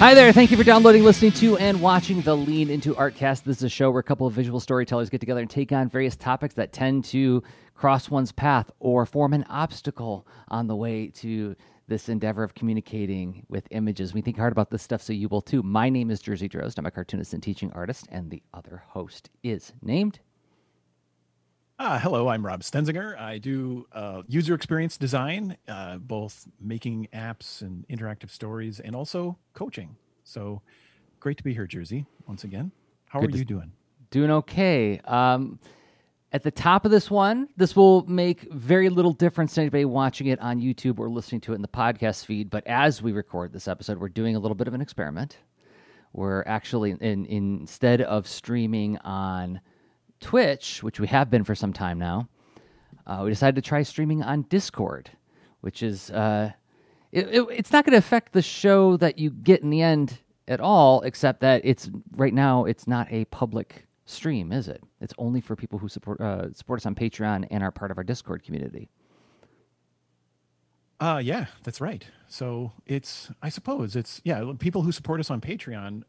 Hi there. Thank you for downloading, listening to, and watching the Lean Into Artcast. This is a show where a couple of visual storytellers get together and take on various topics that tend to cross one's path or form an obstacle on the way to this endeavor of communicating with images. We think hard about this stuff, so you will too. My name is Jersey Drozd. I'm a cartoonist and teaching artist, and the other host is named... Hello, I'm Rob Stenzinger. I do user experience design, both making apps and interactive stories, and also coaching. So great to be here, Jersey, once again. How are you doing? Doing okay. At the top of this one, this will make very little difference to anybody watching it on YouTube or listening to it in the podcast feed. But as we record this episode, we're doing a little bit of an experiment. We're actually, instead of streaming on Twitch, which we have been for some time now, we decided to try streaming on Discord, which is it's not going to affect the show that you get in the end at all, except that it's right now it's not a public stream, is it? It's only for people who support us on Patreon and are part of our Discord community. Yeah, that's right. So I suppose people who support us on Patreon.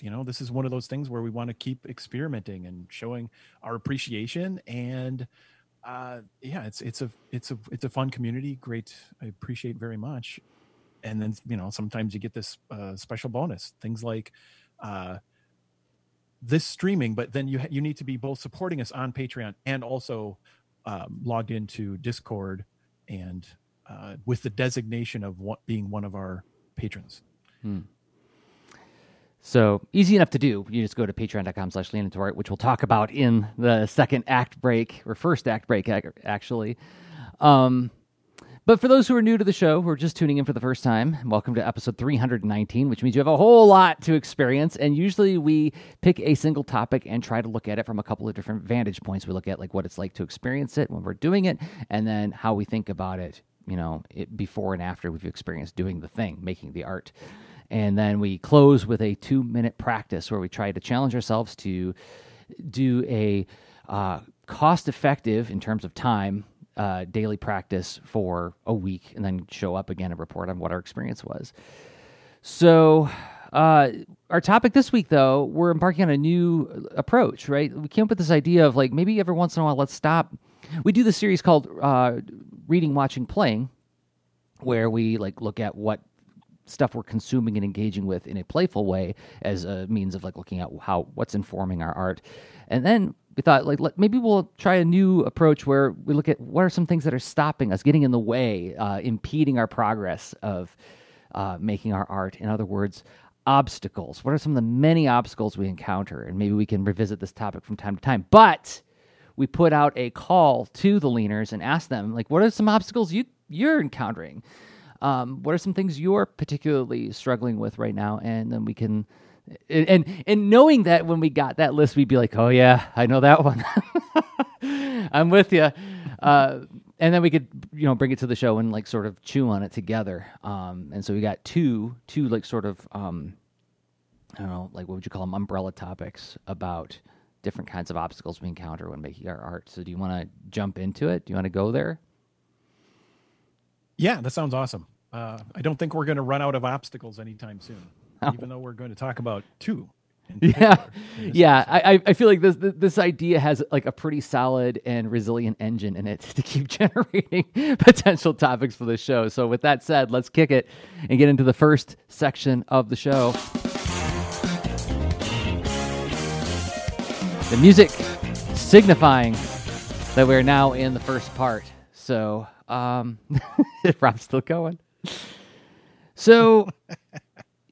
You know, this is one of those things where we want to keep experimenting and showing our appreciation. And it's a fun community. Great, I appreciate very much. And then sometimes you get this special bonus, things like this streaming. But then you need to be both supporting us on Patreon and also logged into Discord and with the designation of being one of our patrons. Hmm. So easy enough to do. You just go to patreon.com/leanintoart, which we'll talk about in the second act break, or first act break, actually. But for those who are new to the show, who are just tuning in for the first time, welcome to episode 319, which means you have a whole lot to experience. And usually we pick a single topic and try to look at it from a couple of different vantage points. We look at like what it's like to experience it when we're doing it, and then how we think about it, it before and after we've experienced doing the thing, making the art. And then we close with a 2-minute practice where we try to challenge ourselves to do a cost-effective, in terms of time, daily practice for a week, and then show up again and report on what our experience was. So our topic this week, though, we're embarking on a new approach, right? We came up with this idea of, like, maybe every once in a while, let's stop. We do this series called Reading, Watching, Playing, where we, like, look at what stuff we're consuming and engaging with in a playful way as a means of, like, looking at what's informing our art. And then we thought, like, maybe we'll try a new approach where we look at what are some things that are stopping us, getting in the way, impeding our progress of making our art. In other words, obstacles. What are some of the many obstacles we encounter? And maybe we can revisit this topic from time to time. But we put out a call to the leaners and asked them, like, what are some obstacles you're encountering? What are some things you're particularly struggling with right now? And then we can, and knowing that when we got that list, we'd be like, oh yeah, I know that one. I'm with you. And then we could, bring it to the show and, like, sort of chew on it together. And so we got two like sort of, I don't know, like, what would you call them? Umbrella topics about different kinds of obstacles we encounter when making our art. So do you want to jump into it? Do you want to go there? Yeah, that sounds awesome. I don't think we're going to run out of obstacles anytime soon, even though we're going to talk about two. Yeah. I feel like this idea has, like, a pretty solid and resilient engine in it to keep generating potential topics for the show. So with that said, let's kick it and get into the first section of the show. The music signifying that we're now in the first part. So... Rob's still going. So,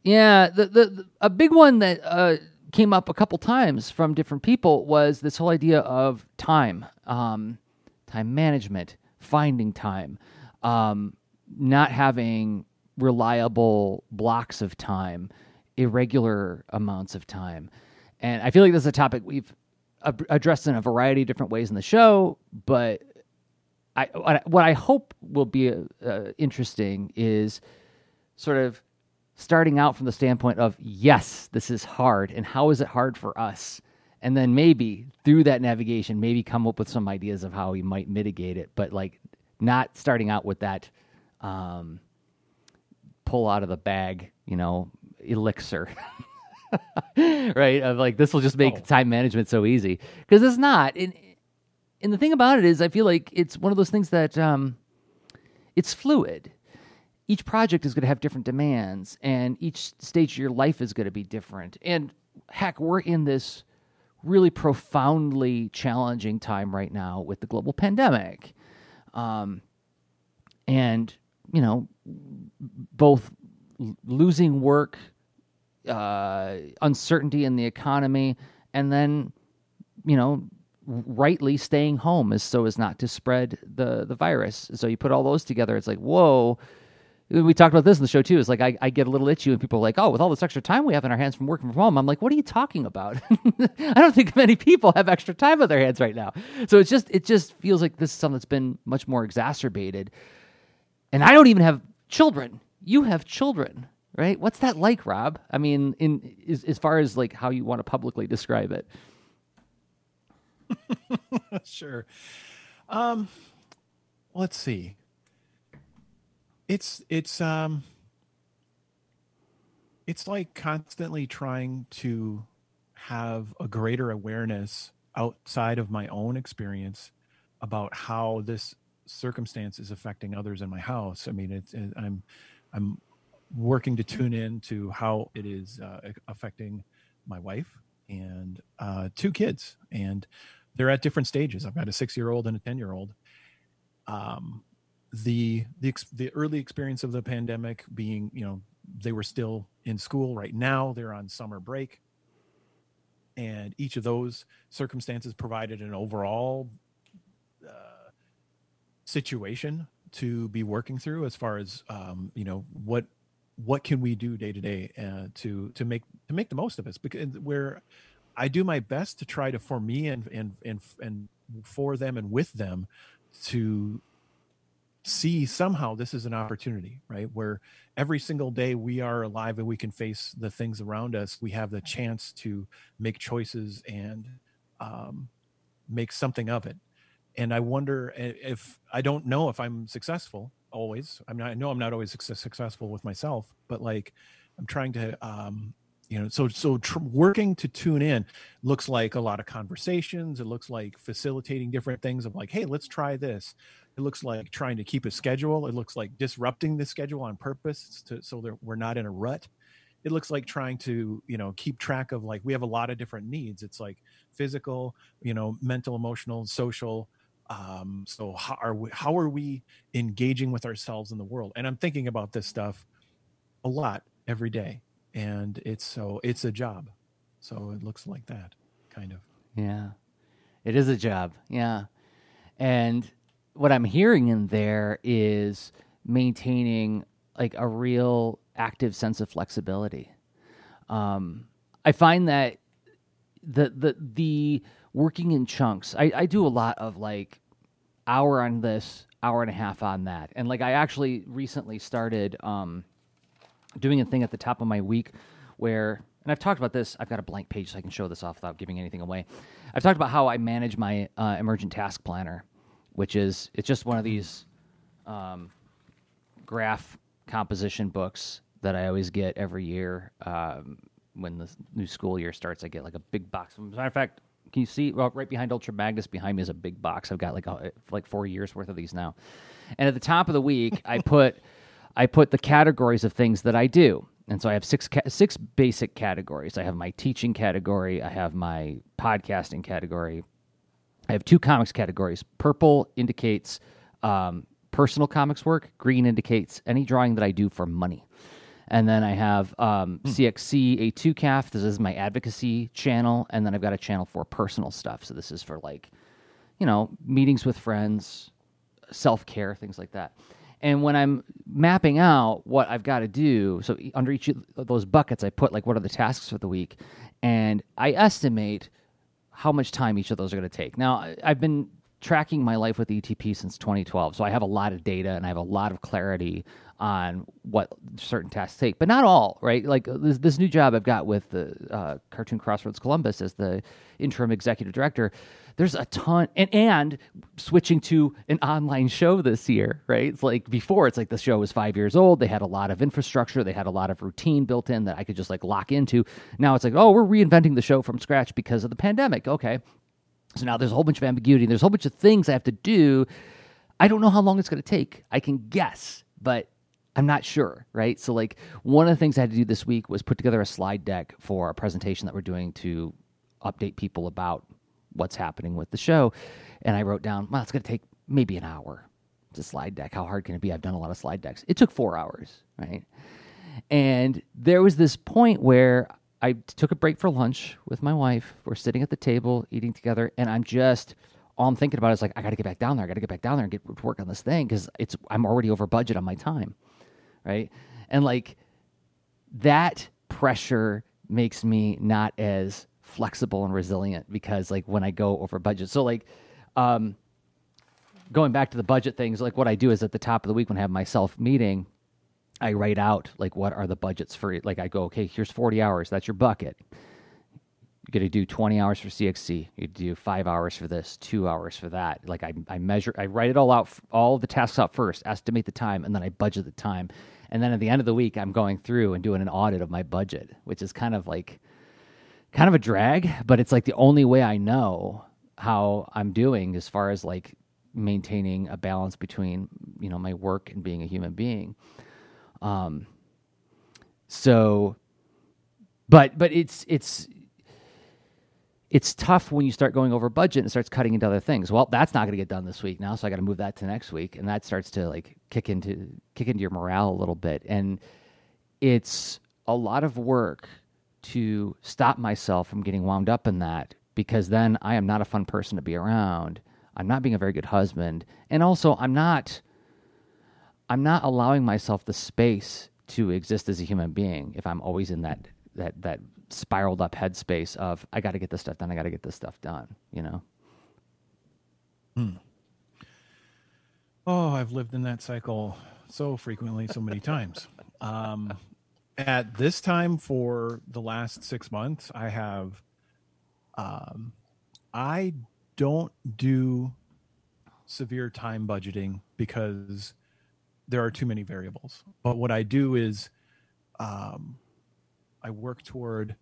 yeah, the a big one that came up a couple times from different people was this whole idea of time, time management, finding time, not having reliable blocks of time, irregular amounts of time. And I feel like this is a topic we've addressed in a variety of different ways in the show, but... what I hope will be interesting is sort of starting out from the standpoint of, yes, this is hard, and how is it hard for us? And then maybe through that navigation, maybe come up with some ideas of how we might mitigate it, but, like, not starting out with that pull out of the bag, you know, elixir, right? Of like, this will just make time management so easy. Because it's not. And the thing about it is, I feel like it's one of those things that it's fluid. Each project is going to have different demands, and each stage of your life is going to be different. And heck, we're in this really profoundly challenging time right now with the global pandemic. And, you know, both losing work, uncertainty in the economy, and then, you know, rightly staying home is so as not to spread the virus. So you put all those together, it's like, whoa. We talked about this in the show too. It's like I get a little itchy when people are like, oh, with all this extra time we have in our hands from working from home. I'm like, what are you talking about? I don't think many people have extra time on their hands right now. So it's just feels like this is something that's been much more exacerbated. And I don't even have children. You have children, right? What's that like, Rob? I mean, in as far as like how you want to publicly describe it. Sure. Let's see. It's like constantly trying to have a greater awareness outside of my own experience about how this circumstance is affecting others in my house. I mean, I'm working to tune in to how it is affecting my wife and two kids, and they're at different stages. I've got a 6-year-old and a 10-year-old. The early experience of the pandemic being, you know, they were still in school. Right now they're on summer break, and each of those circumstances provided an overall situation to be working through as far as you know, what can we do day to day to make the most of us. Because where I do my best to try to, for me and for them and with them, to see somehow this is an opportunity, right? Where every single day we are alive and we can face the things around us. We have the chance to make choices and make something of it. And I wonder if, I don't know if I'm successful always. I know I'm not always successful with myself, but like I'm trying to, you know, working to tune in looks like a lot of conversations. It looks like facilitating different things of like, hey, let's try this. It looks like trying to keep a schedule. It looks like disrupting the schedule on purpose so that we're not in a rut. It looks like trying to, you know, keep track of like, we have a lot of different needs. It's like physical, you know, mental, emotional, social. So how are we engaging with ourselves in the world? And I'm thinking about this stuff a lot every day. And it's a job. So it looks like that, kind of. Yeah, it is a job. Yeah. And what I'm hearing in there is maintaining like a real active sense of flexibility. I find that the working in chunks, I do a lot of like hour on this, hour and a half on that. And like, I actually recently started doing a thing at the top of my week where, and I've talked about this, I've got a blank page so I can show this off without giving anything away. I've talked about how I manage my emergent task planner, which is, it's just one of these graph composition books that I always get every year. When the new school year starts, I get like a big box. As a matter of fact, can you see, well, right behind Ultra Magnus behind me is a big box. I've got like 4 years worth of these now. And at the top of the week, I put the categories of things that I do. And so I have six basic categories. I have my teaching category. I have my podcasting category. I have two comics categories. Purple indicates personal comics work. Green indicates any drawing that I do for money. And then I have CXC A2CAF. This is my advocacy channel. And then I've got a channel for personal stuff. So this is for like, you know, meetings with friends, self-care, things like that. And when I'm mapping out what I've got to do, so under each of those buckets, I put like what are the tasks for the week. And I estimate how much time each of those are going to take. Now, I've been tracking my life with ETP since 2012. So I have a lot of data and I have a lot of clarity on what certain tasks take, but not all, right? Like this new job I've got with the Cartoon Crossroads Columbus as the interim executive director, there's a ton, and switching to an online show this year, right? It's like before, it's like the show was 5 years old. They had a lot of infrastructure. They had a lot of routine built in that I could just like lock into. Now it's like, oh, we're reinventing the show from scratch because of the pandemic. Okay. So now there's a whole bunch of ambiguity. There's a whole bunch of things I have to do. I don't know how long it's going to take. I can guess, but I'm not sure, right? So like one of the things I had to do this week was put together a slide deck for a presentation that we're doing to update people about what's happening with the show. And I wrote down, well, it's going to take maybe an hour. It's a slide deck. How hard can it be? I've done a lot of slide decks. It took 4 hours, right? And there was this point where I took a break for lunch with my wife. We're sitting at the table eating together, and all I'm thinking about is like, I got to get back down there. I got to get back down there and get to work on this thing because I'm already over budget on my time, right? And like that pressure makes me not as flexible and resilient because like when I go over budget, so like going back to the budget things, like what I do is at the top of the week when I have my self meeting, I write out, like, what are the budgets for it? Like, I go, okay, here's 40 hours. That's your bucket. You're going to do 20 hours for CXC. You do 5 hours for this, 2 hours for that. Like, I measure, I write it all out, all the tasks out first, estimate the time, and then I budget the time. And then at the end of the week, I'm going through and doing an audit of my budget, which is kind of a drag, but it's, like, the only way I know how I'm doing as far as, like, maintaining a balance between, you know, my work and being a human being. But it's tough when you start going over budget and it starts cutting into other things. Well, that's not going to get done this week now. So I got to move that to next week. And that starts to like kick into your morale a little bit. And it's a lot of work to stop myself from getting wound up in that, because then I am not a fun person to be around. I'm not being a very good husband. And also I'm not allowing myself the space to exist as a human being if I'm always in that spiraled up headspace of I got to get this stuff done. I got to get this stuff done. You know. Oh, I've lived in that cycle so frequently, so many times. At this time for the last 6 months, I have. I don't do severe time budgeting because there are too many variables. But what I do is I work toward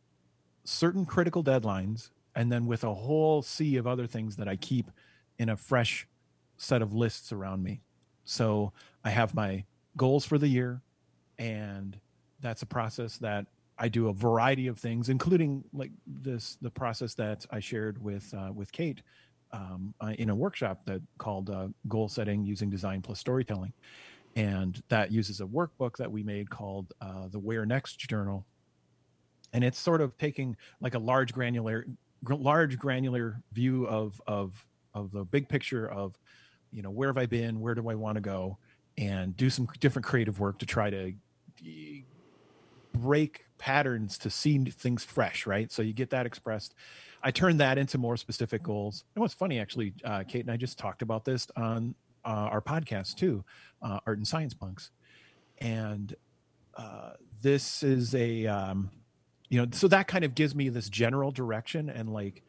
certain critical deadlines, and then with a whole sea of other things that I keep in a fresh set of lists around me. So I have my goals for the year, and that's a process that I do a variety of things, including like the process that I shared with Kate in a workshop that called Goal Setting Using Design Plus Storytelling. And that uses a workbook that we made called the Where Next Journal. And it's sort of taking like a large granular view of the big picture of, you know, where have I been? Where do I want to go? And do some different creative work to try to break patterns to see things fresh, right? So you get that expressed. I turned that into more specific goals. And what's funny, actually, Kate and I just talked about this on our podcast too, Art and Science Punks, and this is a you know, so that kind of gives me this general direction and like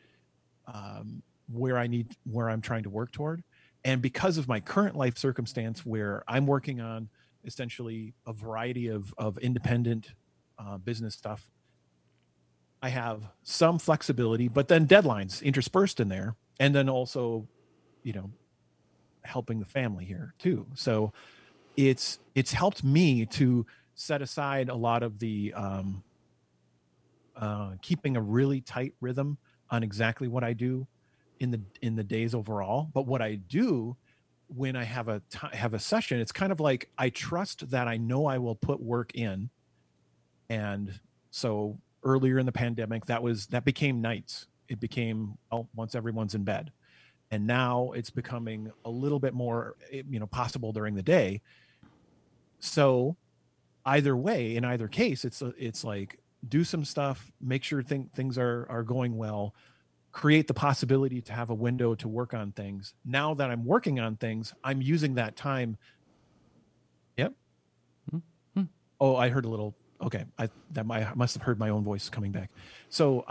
where I'm trying to work toward. And because of my current life circumstance, where I'm working on essentially a variety of independent business stuff, I have some flexibility, but then deadlines interspersed in there, and then also, you know, helping the family here too. So it's helped me to set aside a lot of the keeping a really tight rhythm on exactly what I do in the days overall. But what I do when I have a session, it's kind of like I trust that I know I will put work in. And so earlier in the pandemic, that became nights. It became, well, once everyone's in bed. And now it's becoming a little bit more, you know, possible during the day. So either way, in either case, it's like do some stuff, make sure things are going well, create the possibility to have a window to work on things. Now that I'm working on things, I'm using that time. Yep. Mm-hmm. Oh, I heard a little. Okay. I must have heard my own voice coming back. So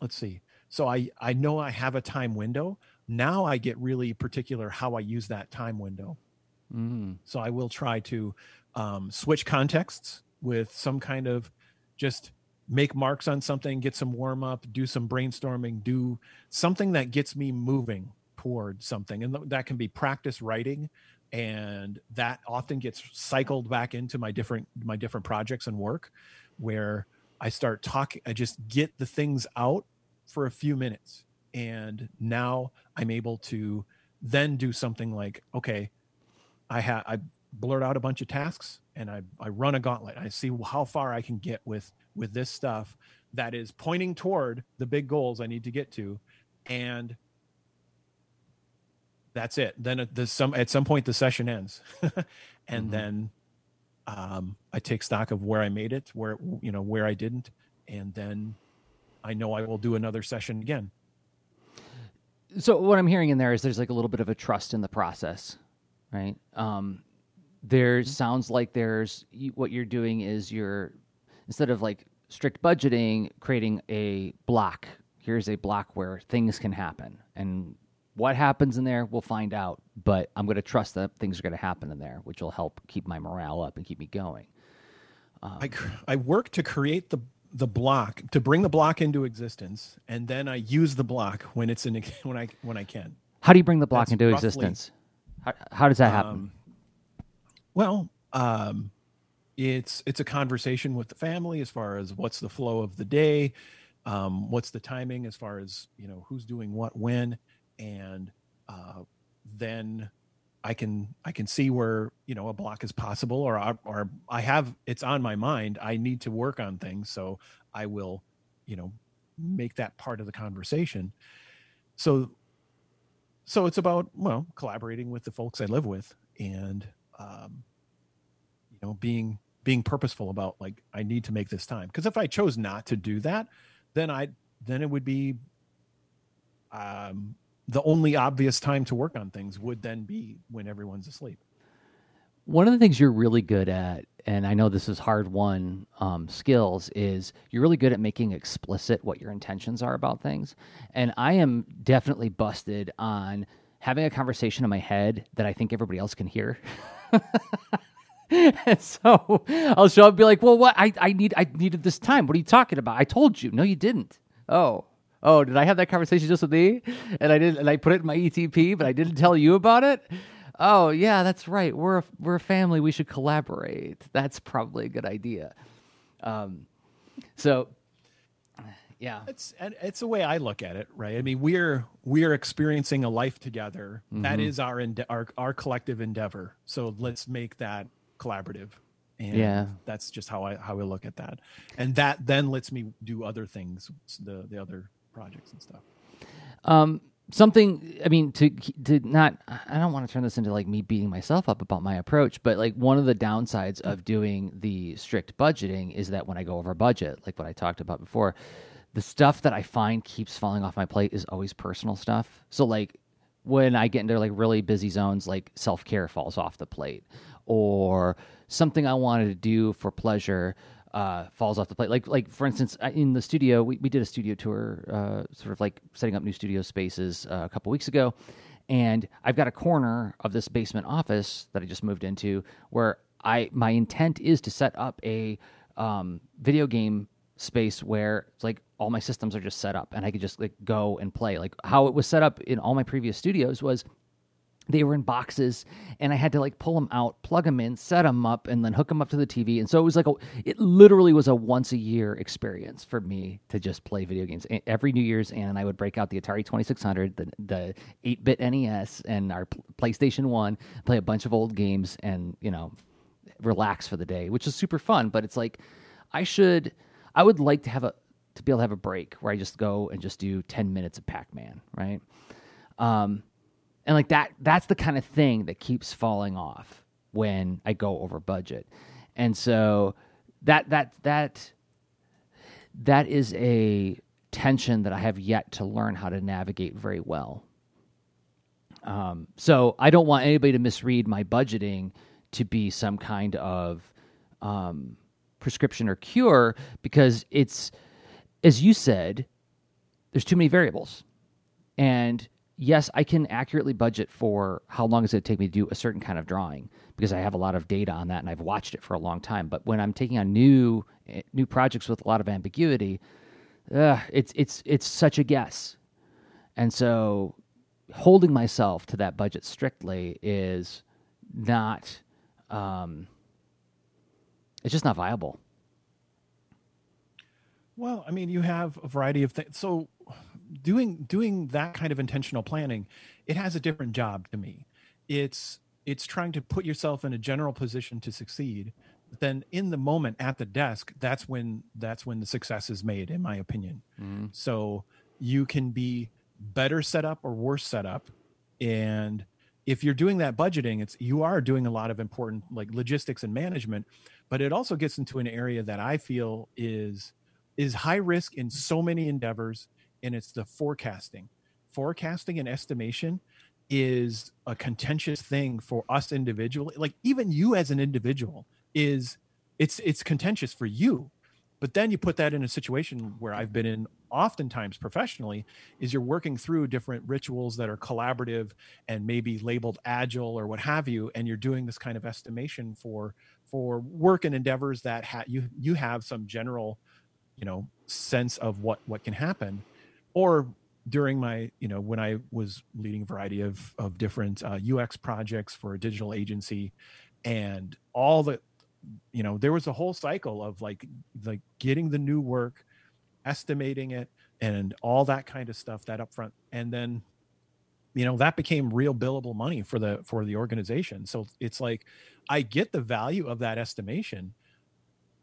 let's see. So I know I have a time window. Now I get really particular how I use that time window. Mm. So I will try to switch contexts with some kind of just make marks on something, get some warm up, do some brainstorming, do something that gets me moving toward something. And that can be practice writing. And that often gets cycled back into my different projects and work, where I start talking, I just get the things out for a few minutes. And now I'm able to then do something like, okay, I blurt out a bunch of tasks and I run a gauntlet. I see how far I can get with this stuff that is pointing toward the big goals I need to get to. And that's it. Then at some point the session ends, and mm-hmm. then I take stock of where I made it, where I didn't, and then I know I will do another session again. So what I'm hearing in there is there's like a little bit of a trust in the process, right? There sounds like what you're doing is you're, instead of like strict budgeting, creating a block. Here's a block where things can happen, and what happens in there, we'll find out, but I'm going to trust that things are going to happen in there, which will help keep my morale up and keep me going. I work to create the block, to bring the block into existence, and then I use the block when I can. How do you bring the block into existence? How does that happen? It's a conversation with the family as far as what's the flow of the day, what's the timing as far as who's doing what when. And then I can see where a block is possible, or I have, it's on my mind. I need to work on things, so I will, make that part of the conversation. So it's about collaborating with the folks I live with, and being purposeful about like I need to make this time, because if I chose not to do that, then it would be the only obvious time to work on things would then be when everyone's asleep. One of the things you're really good at, and I know this is hard-won skills, is you're really good at making explicit what your intentions are about things. And I am definitely busted on having a conversation in my head that I think everybody else can hear. And so I'll show up and be like, well, what? I needed this time. What are you talking about? I told you. No, you didn't. Oh, did I have that conversation just with me? And I did, and I put it in my ETP, but I didn't tell you about it. Oh, yeah, that's right. We're a family. We should collaborate. That's probably a good idea. So, yeah, it's the way I look at it, right? I mean, we're experiencing a life together. Mm-hmm. That is our collective endeavor. So let's make that collaborative. And yeah, that's just how I look at that, and that then lets me do other things, the other projects and stuff. Something, I mean, I don't want to turn this into like me beating myself up about my approach, but like one of the downsides of doing the strict budgeting is that when I go over budget, like what I talked about before, the stuff that I find keeps falling off my plate is always personal stuff. So like when I get into like really busy zones, like self-care falls off the plate, or something I wanted to do for pleasure falls off the plate. Like for instance, in the studio, we did a studio tour, sort of like setting up new studio spaces a couple weeks ago. And I've got a corner of this basement office that I just moved into where my intent is to set up a video game space where it's like all my systems are just set up and I could just like go and play. Like how it was set up in all my previous studios was they were in boxes, and I had to like pull them out, plug them in, set them up, and then hook them up to the TV. And so it was like it literally was a once-a-year experience for me to just play video games. And every New Year's, Ann and I would break out the Atari 2600, the 8-bit NES, and our PlayStation One, play a bunch of old games, and relax for the day, which is super fun. But it's like I would like to have a break where I just go and just do 10 minutes of Pac-Man, right? And like that's the kind of thing that keeps falling off when I go over budget. And so that is a tension that I have yet to learn how to navigate very well. So I don't want anybody to misread my budgeting to be some kind of prescription or cure, because it's, as you said, there's too many variables. And yes, I can accurately budget for how long does it take me to do a certain kind of drawing, because I have a lot of data on that and I've watched it for a long time. But when I'm taking on new projects with a lot of ambiguity, it's such a guess. And so holding myself to that budget strictly is not, it's just not viable. Well, I mean, you have a variety of things. So doing that kind of intentional planning, it has a different job to me. It's trying to put yourself in a general position to succeed. But then in the moment at the desk, that's when the success is made, in my opinion. Mm-hmm. So you can be better set up or worse set up. And if you're doing that budgeting, you are doing a lot of important like logistics and management, but it also gets into an area that I feel is high risk in so many endeavors, and it's the forecasting. Forecasting and estimation is a contentious thing for us individually. Like even you as an individual it's contentious for you, but then you put that in a situation where I've been in oftentimes professionally is you're working through different rituals that are collaborative and maybe labeled agile or what have you. And you're doing this kind of estimation for work and endeavors that you have some general, sense of what can happen. Or during my, when I was leading a variety of different UX projects for a digital agency, and all the, there was a whole cycle of like getting the new work, estimating it, and all that kind of stuff, that upfront. And then, that became real billable money for the organization. So it's like, I get the value of that estimation,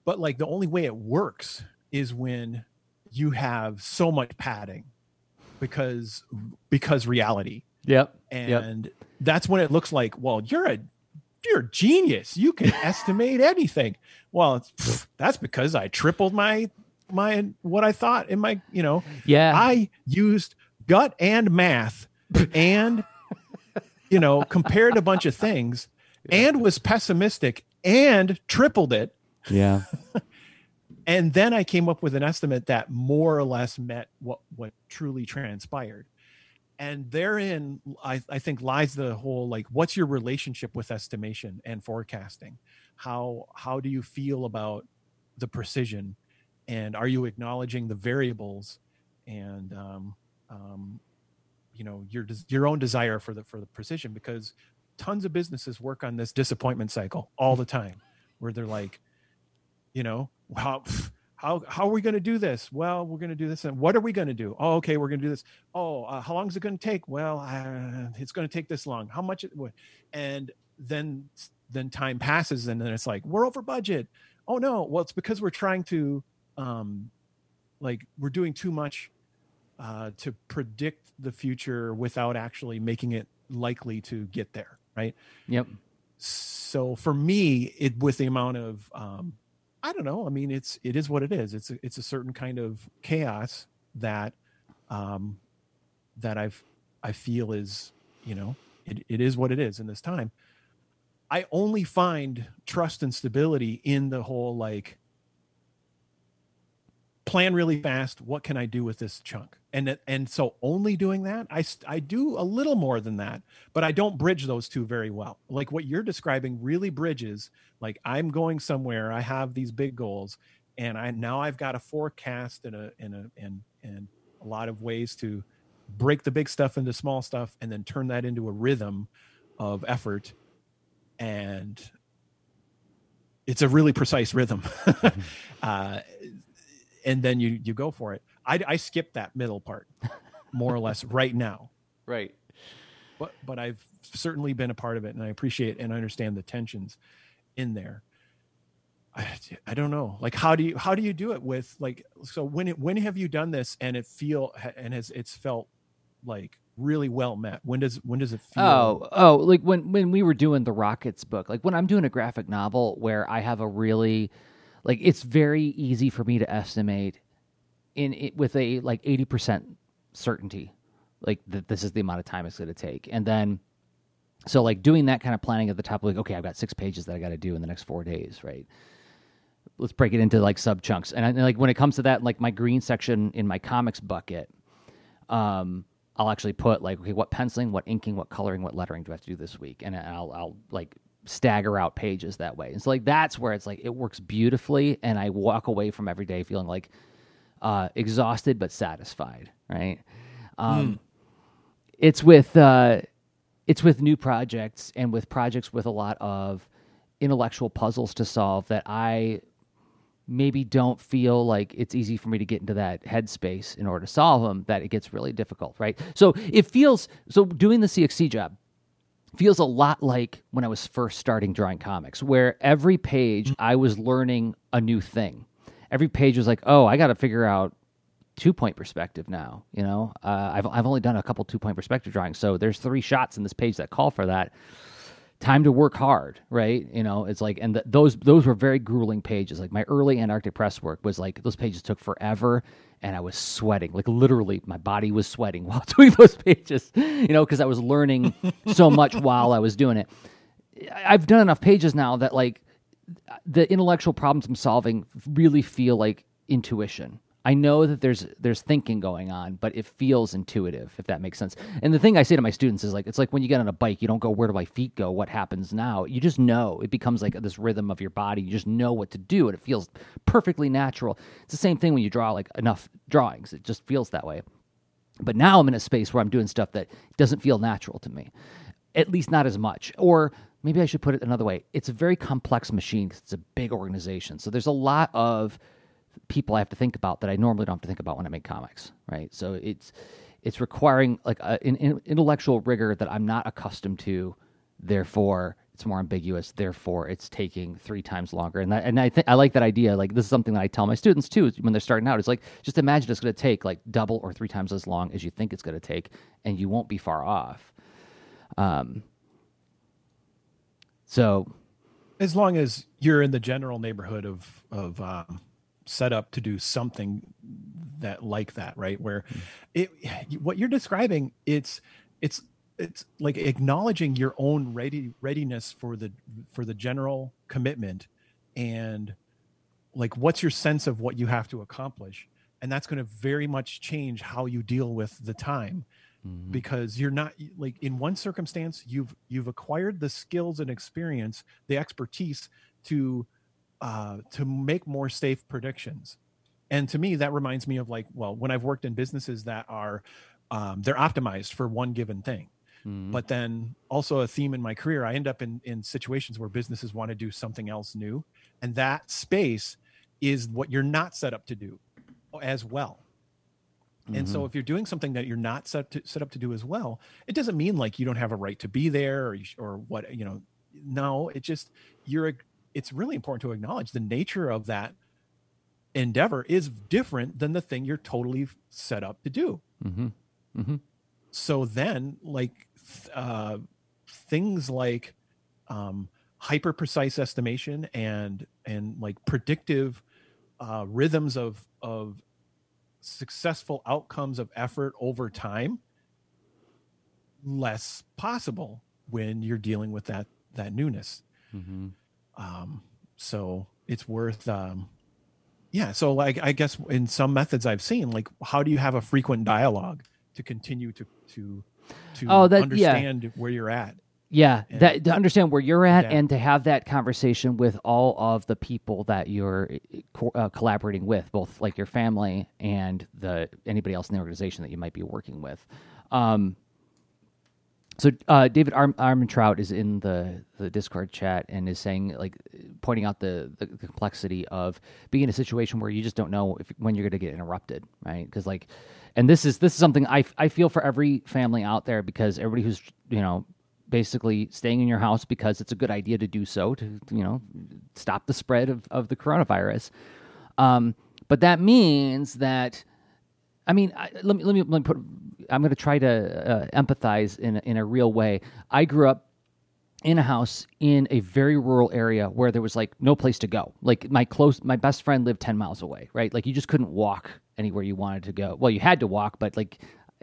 but like the only way it works is when you have so much padding because reality. Yep. And that's when it looks like, well, you're a genius. You can estimate anything. Well, that's because I tripled my what I thought in my, I used gut and math and, compared a bunch of things and was pessimistic and tripled it. Yeah. And then I came up with an estimate that more or less met what truly transpired. And therein, I think, lies the whole, like, what's your relationship with estimation and forecasting? How do you feel about the precision? And are you acknowledging the variables and, your own desire for the precision? Because tons of businesses work on this disappointment cycle all the time where they're like, how are we going to do this? Well, we're going to do this. And what are we going to do? Oh, okay. We're going to do this. Oh, how long is it going to take? Well, it's going to take this long. How much? And then time passes. And then it's like, we're over budget. Oh no. Well, it's because we're trying to, we're doing too much to predict the future without actually making it likely to get there. Right. Yep. So for me, with the amount of, I don't know. I mean, it is what it is. It's a certain kind of chaos that that I feel is, it is what it is in this time. I only find trust and stability in the whole like plan really fast. What can I do with this chunk? And so only doing that, I do a little more than that, but I don't bridge those two very well. Like what you're describing really bridges, like I'm going somewhere, I have these big goals, and I've got a forecast and a lot of ways to break the big stuff into small stuff and then turn that into a rhythm of effort. And it's a really precise rhythm. And then you go for it. I skipped that middle part more or less right now. Right. But I've certainly been a part of it, and I appreciate and understand the tensions in there. I don't know. Like, how do you do it with like, so when have you done this and it's felt like really well met? When does it feel? Oh, like when we were doing the Rockets book, like when I'm doing a graphic novel where I have a really, like, it's very easy for me to estimate in it with a like 80% certainty, like that this is the amount of time it's going to take. And then, so like doing that kind of planning at the top, like, okay, I've got 6 pages that I got to do in the next 4 days, right? Let's break it into like sub chunks. And like when it comes to that, like my green section in my comics bucket, I'll actually put like, okay, what penciling, what inking, what coloring, what lettering do I have to do this week? And I'll like stagger out pages that way. And so like that's where it's like it works beautifully, and I walk away from every day feeling like exhausted but satisfied, right? It's with new projects and with projects with a lot of intellectual puzzles to solve that I maybe don't feel like it's easy for me to get into that headspace in order to solve them, that it gets really difficult, right? So it feels, so doing the CXC job feels a lot like when I was first starting drawing comics, where every page I was learning a new thing. Every page was like, oh, I got to figure out two-point perspective now, you know? I've only done a couple two-point perspective drawings, so there's 3 shots in this page that call for that. Time to work hard, right? You know, it's like, and those were very grueling pages. Like my early Antarctic Press work was like, those pages took forever, and I was sweating. Like literally, my body was sweating while doing those pages, you know, because I was learning so much while I was doing it. I've done enough pages now that like the intellectual problems I'm solving really feel like intuition. I know that there's thinking going on, but it feels intuitive, if that makes sense. And the thing I say to my students is like, it's like when you get on a bike, you don't go, where do my feet go? What happens now? You just know. It becomes like this rhythm of your body. You just know what to do, and it feels perfectly natural. It's the same thing when you draw like enough drawings. It just feels that way. But now I'm in a space where I'm doing stuff that doesn't feel natural to me, at least not as much. Or maybe I should put it another way. It's a very complex machine because it's a big organization. So there's a lot of people I have to think about that I normally don't have to think about when I make comics, right? So it's requiring like an intellectual rigor that I'm not accustomed to. Therefore, it's more ambiguous. Therefore, it's taking 3 times longer. And I like that idea. Like this is something that I tell my students too when they're starting out. It's like just imagine it's going to take like double or 3 times as long as you think it's going to take, and you won't be far off. So, as long as you're in the general neighborhood of set up to do something that, right? Where what you're describing, it's like acknowledging your own readiness for the general commitment, and like, what's your sense of what you have to accomplish? And that's going to very much change how you deal with the time, because you're not like in one circumstance, you've acquired the skills and experience, the expertise to make more safe predictions. And to me, that reminds me of like, well, when I've worked in businesses that are, they're optimized for one given thing. But then also a theme in my career, I end up in situations where businesses want to do something else new. And that space is what you're not set up to do as well. And so if you're doing something that you're not set up to do as well, it doesn't mean like you don't have a right to be there or what, you know, no, it just, it's really important to acknowledge the nature of that endeavor is different than the thing you're totally set up to do. So then like things like hyper precise estimation and like predictive rhythms of successful outcomes of effort over time, less possible when you're dealing with that newness. So it's worth, So like, I guess in some methods I've seen, like, how do you have a frequent dialogue to continue to understand where you're at? Yeah. To understand where you're at and to have that conversation with all of the people that you're collaborating with, both like your family and anybody else in the organization that you might be working with. So David Armentrout is in the Discord chat and is saying, like, pointing out the complexity of being in a situation where you just don't know when you're going to get interrupted, right? Because like, and this is something I feel for every family out there, because everybody who's, you know, basically staying in your house because it's a good idea to do so to, you know, stop the spread of the coronavirus. But that means that, I mean, let me put. I'm going to try to empathize in a real way. I grew up in a house in a very rural area where there was like no place to go. Like my best friend lived 10 miles away, right? Like you just couldn't walk anywhere you wanted to go. Well, you had to walk, but like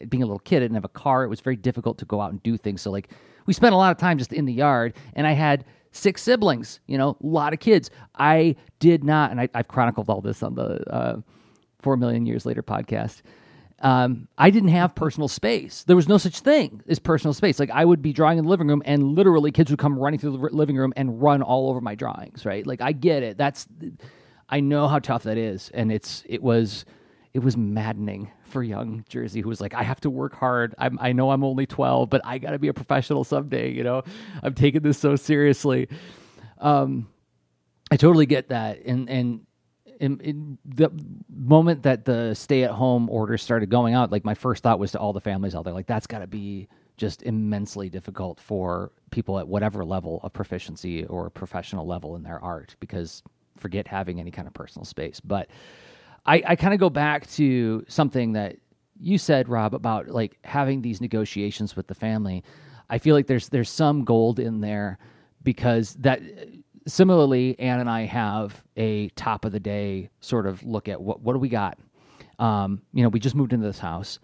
being a little kid, I didn't have a car. It was very difficult to go out and do things. So like we spent a lot of time just in the yard, and I had 6 siblings, you know, a lot of kids. I did not, and I've chronicled all this on the 4 Million Years Later podcast. I didn't have personal space. There was no such thing as personal space. Like I would be drawing in the living room and literally kids would come running through the living room and run all over my drawings, right? Like I get it. I know how tough that is. And it was maddening for young Jersey, who was like, I have to work hard. I know I'm only 12, but I got to be a professional someday. You know, I'm taking this so seriously. I totally get that. And in the moment that the stay-at-home order started going out, like my first thought was to all the families out there, like that's got to be just immensely difficult for people at whatever level of proficiency or professional level in their art, because forget having any kind of personal space. But I kind of go back to something that you said, Rob, about like having these negotiations with the family. I feel like there's some gold in there, because that... Similarly, Ann and I have a top of the day sort of look at what do we got. You know, we just moved into this house.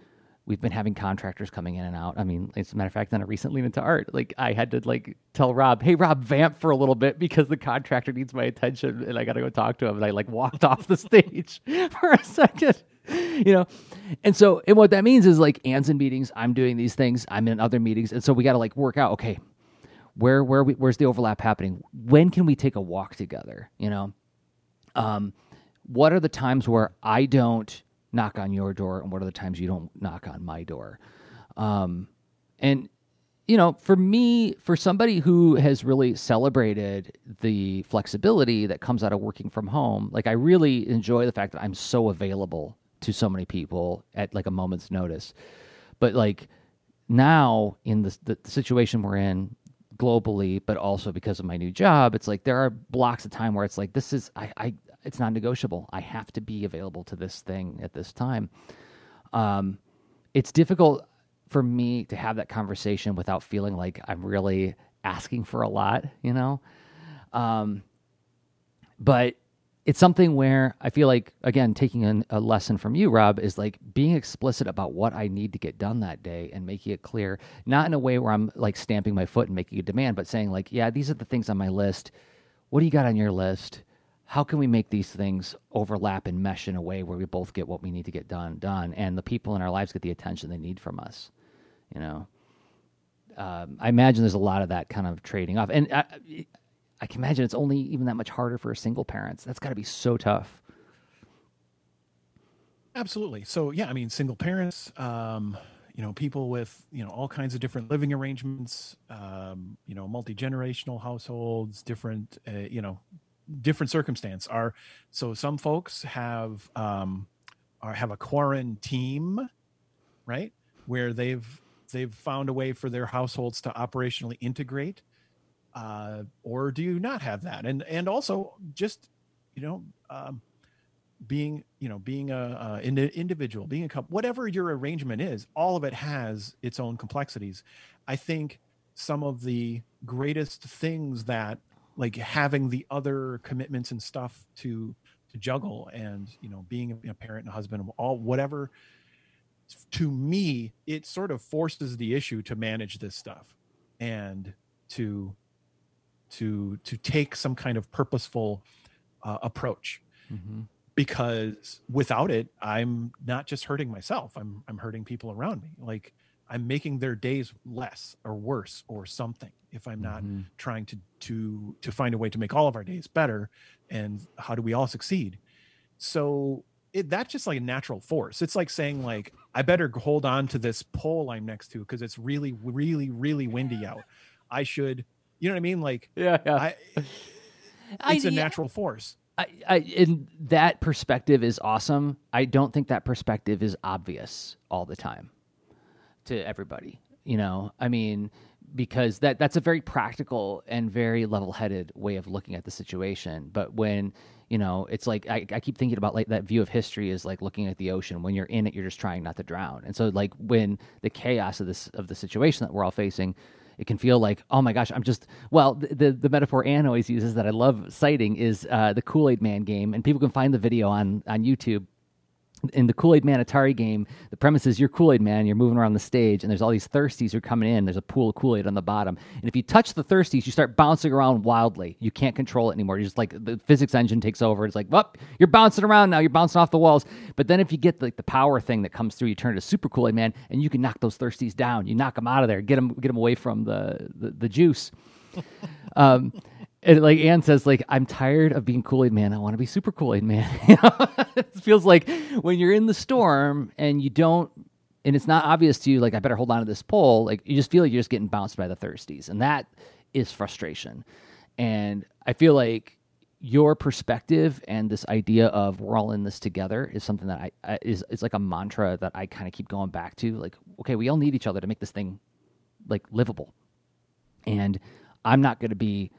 We've been having contractors coming in and out. I mean, as a matter of fact, on a recent Lean Into Art, like I had to like tell Rob, hey, Rob, vamp for a little bit because the contractor needs my attention and I got to go talk to him. And I like walked off the stage for a second, you know? And so, and what that means is like Ann's in meetings, I'm doing these things, I'm in other meetings. And so we got to like work out, okay, where's the overlap happening? When can we take a walk together? You know, what are the times where I don't knock on your door, and what are the times you don't knock on my door? And you know, for me, for somebody who has really celebrated the flexibility that comes out of working from home, like I really enjoy the fact that I'm so available to so many people at like a moment's notice. But like now in the situation we're in, globally, but also because of my new job, it's like there are blocks of time where it's like this is it's non-negotiable. I have to be available to this thing at this time. It's difficult for me to have that conversation without feeling like I'm really asking for a lot, you know. But it's something where I feel like, again, taking a lesson from you, Rob, is like being explicit about what I need to get done that day and making it clear, not in a way where I'm like stamping my foot and making a demand, but saying like, yeah, these are the things on my list. What do you got on your list? How can we make these things overlap and mesh in a way where we both get what we need to get done, and the people in our lives get the attention they need from us, you know? I imagine there's a lot of that kind of trading off. And I can imagine it's only even that much harder for single parents. That's got to be so tough. Absolutely. So yeah, I mean, single parents, you know, people with, you know, all kinds of different living arrangements, you know, multi-generational households, different, you know, different circumstance are. So some folks have a quarantine, right? Where they've found a way for their households to operationally integrate. Or do you not have that? And also just, you know, being an individual, being a couple, whatever your arrangement is, all of it has its own complexities. I think some of the greatest things that, like, having the other commitments and stuff to juggle, and, you know, being a parent and a husband, all whatever, to me, it sort of forces the issue to manage this stuff and to take some kind of purposeful approach, mm-hmm. because without it, I'm not just hurting myself, I'm hurting people around me. Like, I'm making their days less or worse or something if I'm not mm-hmm. trying to find a way to make all of our days better. And how do we all succeed? So that's just like a natural force. It's like saying, like, I better hold on to this pole I'm next to because it's really, really, really windy out. I should, you know what I mean? Like, yeah. It's a natural force. And that perspective is awesome. I don't think that perspective is obvious all the time to everybody, you know? I mean, because that's a very practical and very level-headed way of looking at the situation. But when, you know, it's like, I keep thinking about like that view of history is like looking at the ocean. When you're in it, you're just trying not to drown. And so like when the chaos of the situation that we're all facing, it can feel like, oh my gosh, I'm just, well, the metaphor Ann always uses that I love citing is the Kool-Aid Man game. And people can find the video on YouTube in the Kool-Aid Man Atari game, the premise is you're Kool-Aid Man, you're moving around the stage, and there's all these thirsties who are coming in. There's a pool of Kool-Aid on the bottom. And if you touch the thirsties, you start bouncing around wildly. You can't control it anymore. You're just like, the physics engine takes over. It's like, well, you're bouncing around now. You're bouncing off the walls. But then if you get like the power thing that comes through, you turn into Super Kool-Aid Man, and you can knock those thirsties down. You knock them out of there. Get them away from the juice. And like Ann says, like, I'm tired of being Kool-Aid Man. I want to be Super Kool-Aid Man. You know? It feels like when you're in the storm and you don't, and it's not obvious to you, like, I better hold on to this pole. Like, you just feel like you're just getting bounced by the thirsties. And that is frustration. And I feel like your perspective and this idea of we're all in this together is something that it's like a mantra that I kind of keep going back to. Like, okay, we all need each other to make this thing, like, livable. And I'm not going to be